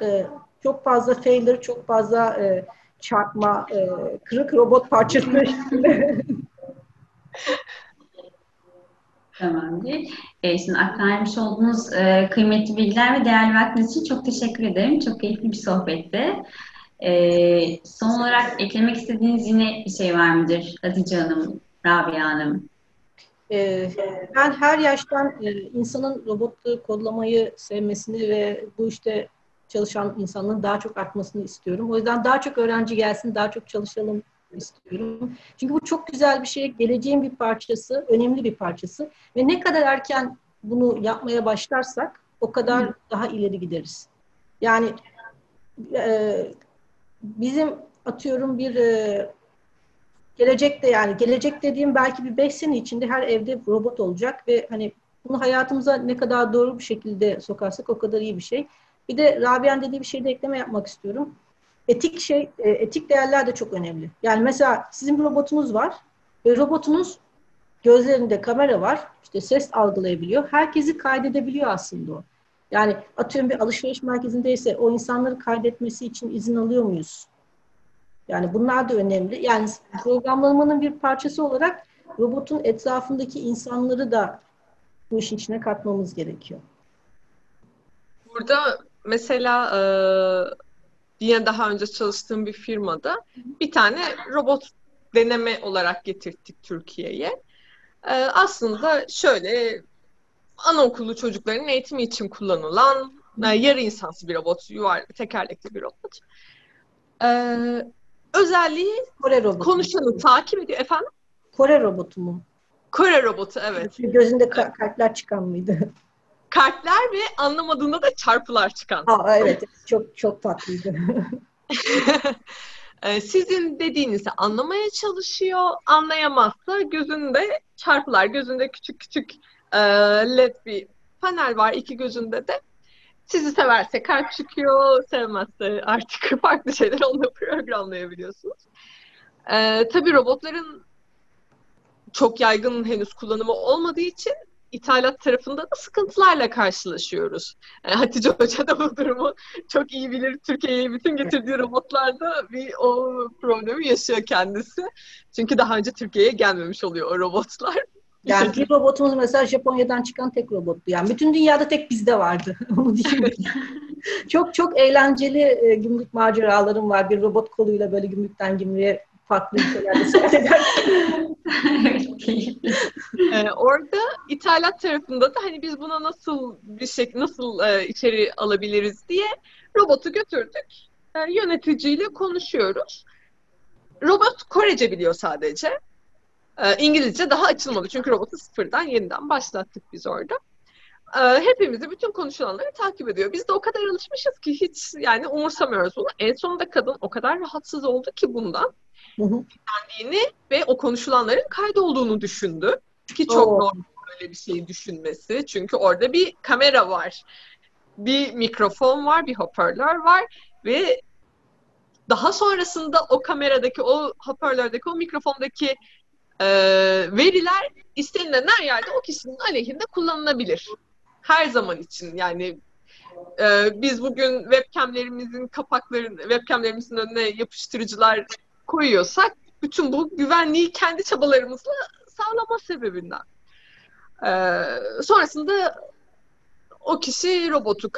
çok fazla failure, çok fazla çarpma, kırık robot parçası. Tamamdır. Şimdi aktarmış olduğunuz kıymetli bilgiler ve değerli vaktiniz için çok teşekkür ederim. Çok keyifli bir sohbetti. Son olarak eklemek istediğiniz yine bir şey var mıdır Hatice Hanım, Rabia Hanım? Ben her yaştan insanın robotu kodlamayı sevmesini ve bu işte çalışan insanların daha çok artmasını istiyorum. O yüzden daha çok öğrenci gelsin, daha çok çalışalım istiyorum. Çünkü bu çok güzel bir şey, geleceğin bir parçası, önemli bir parçası ve ne kadar erken bunu yapmaya başlarsak o kadar daha ileri gideriz. Yani bizim atıyorum bir gelecekte, yani gelecek dediğim belki bir 5 sene içinde her evde robot olacak ve hani bunu hayatımıza ne kadar doğru bir şekilde sokarsak o kadar iyi bir şey. Bir de Rabia'nın dediği bir şeyde ekleme yapmak istiyorum. Etik değerler de çok önemli. Yani mesela sizin bir robotunuz var ve robotunuz gözlerinde kamera var, işte ses algılayabiliyor, herkesi kaydedebiliyor aslında o. Yani atıyorum bir alışveriş merkezindeyse o insanları kaydetmesi için izin alıyor muyuz? Yani bunlar da önemli. Yani programlamanın bir parçası olarak robotun etrafındaki insanları da bu işin içine katmamız gerekiyor. Burada mesela yine daha önce çalıştığım bir firmada bir tane robot deneme olarak getirttik Türkiye'ye. Aslında şöyle anaokulu çocukların eğitimi için kullanılan yarı insansı bir robot, tekerlekli bir robot. Özelliği konuşanı takip ediyor. Efendim? Kore robotu mu? Kore robotu, evet. Gözünde kalpler çıkan mıydı? Kalpler ve anlamadığında da çarpılar çıkan. Aa, evet, çok çok tatlıydı. Sizin dediğinizi anlamaya çalışıyor. Anlayamazsa gözünde çarpılar. Gözünde küçük küçük led bir panel var iki gözünde de. Sizi severse kalp çıkıyor, sevmezse artık farklı şeyler onunla programlayabiliyorsunuz. Tabii robotların çok yaygın henüz kullanımı olmadığı için ithalat tarafında da sıkıntılarla karşılaşıyoruz. Hatice Hoca da bu durumu çok iyi bilir. Türkiye'ye bütün getirdiği robotlarda bir o problemi yaşıyor kendisi. Çünkü daha önce Türkiye'ye gelmemiş oluyor o robotlar. Yani bir robotumuz mesela Japonya'dan çıkan tek robottu. Yani bütün dünyada tek bizde vardı. Onu düşünüyorum. Çok çok eğlenceli gümrük maceralarım var. Bir robot koluyla böyle gümrükten gümrüğe farklı şeylerde seyreder. Orada ithalat tarafında da hani biz buna nasıl bir şey, nasıl içeri alabiliriz diye robotu götürdük. Yöneticiyle konuşuyoruz. Robot Korece biliyor sadece. İngilizce daha açılmadı çünkü robotu sıfırdan yeniden başlattık biz orada. hepimizi, bütün konuşulanları takip ediyor. Biz de o kadar alışmışız ki hiç yani umursamıyoruz bunu. En sonunda kadın o kadar rahatsız oldu ki bundan kendini ve o konuşulanların kaydolduğunu düşündü. Ki çok normal böyle bir şeyi düşünmesi. Çünkü orada bir kamera var, bir mikrofon var, bir hoparlör var ve daha sonrasında o kameradaki, o hoparlördeki, o mikrofondaki veriler istenilen her yerde o kişinin aleyhinde kullanılabilir. Her zaman için yani biz bugün webcamlerimizin kapaklarını, webcamlerimizin önüne yapıştırıcılar koyuyorsak bütün bu güvenliği kendi çabalarımızla sağlama sebebinden. Sonrasında o kişi robotu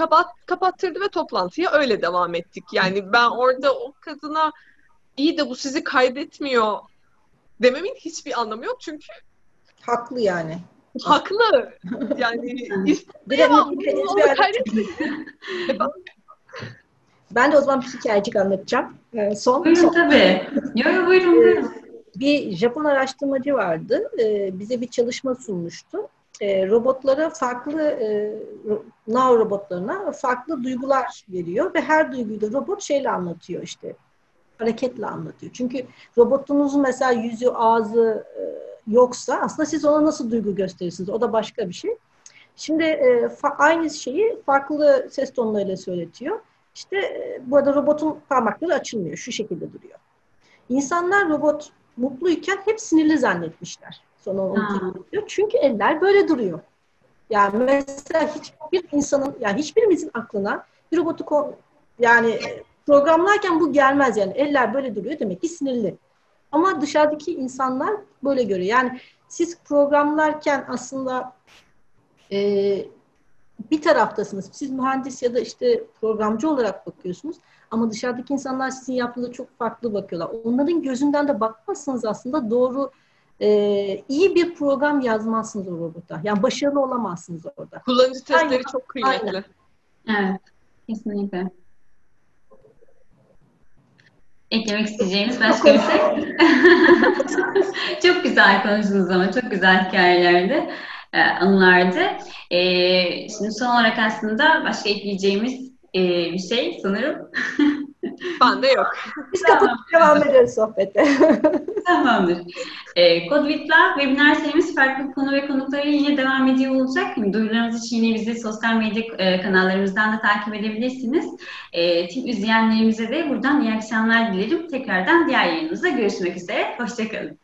kapattırdı ve toplantıya öyle devam ettik. Yani ben orada o kadına iyi de bu sizi kaydetmiyor dememin hiçbir anlamı yok çünkü haklı yani. Haklı. Yani istemem. Ben de o zaman bir hikayecik anlatacağım. Buyurun tabii. Yo, buyurun. Bir Japon araştırmacı vardı. Bize bir çalışma sunmuştu. Robotlara farklı NAO robotlarına farklı duygular veriyor ve her duyguyu da robot şeyle anlatıyor işte. Hareketle anlatıyor. Çünkü robotunuzun mesela yüzü, ağzı yoksa aslında siz ona nasıl duygu gösterirsiniz? O da başka bir şey. Şimdi aynı şeyi farklı ses tonlarıyla söyletiyor. İşte bu arada robotun parmakları açılmıyor. Şu şekilde duruyor. İnsanlar robot mutluyken hep sinirli zannetmişler. Sonra onu diyor. Çünkü eller böyle duruyor. Yani mesela hiçbir insanın, yani hiçbirimizin aklına bir robotu yani programlarken bu gelmez yani. Eller böyle duruyor demek ki sinirli. Ama dışarıdaki insanlar böyle görüyor. Yani siz programlarken aslında bir taraftasınız. Siz mühendis ya da işte programcı olarak bakıyorsunuz. Ama dışarıdaki insanlar sizin yaptığınızda çok farklı bakıyorlar. Onların gözünden de bakmazsanız aslında doğru iyi bir program yazmazsınız o robota. Yani başarılı olamazsınız orada. Kullanıcı testleri çok kıymetli. Aynen. Evet. Kesinlikle. Eklemek isteyeceğiniz başka bir şey. Çok güzel konuştunuz ama çok güzel hikayelerdi, anılardı. Şimdi son olarak aslında başka ekleyeceğimiz bir şey sanırım. Bende yok. Biz kapatıp devam ederiz sohbete. Tamamdır. Code With Love webinar serimiz farklı konu ve konuklara yine devam ediyor olacak. Duyurularımız için yine bizi sosyal medya kanallarımızdan da takip edebilirsiniz. Tüm izleyenlerimize de buradan iyi akşamlar dilerim. Tekrardan diğer yayınımızda görüşmek üzere. Hoşçakalın.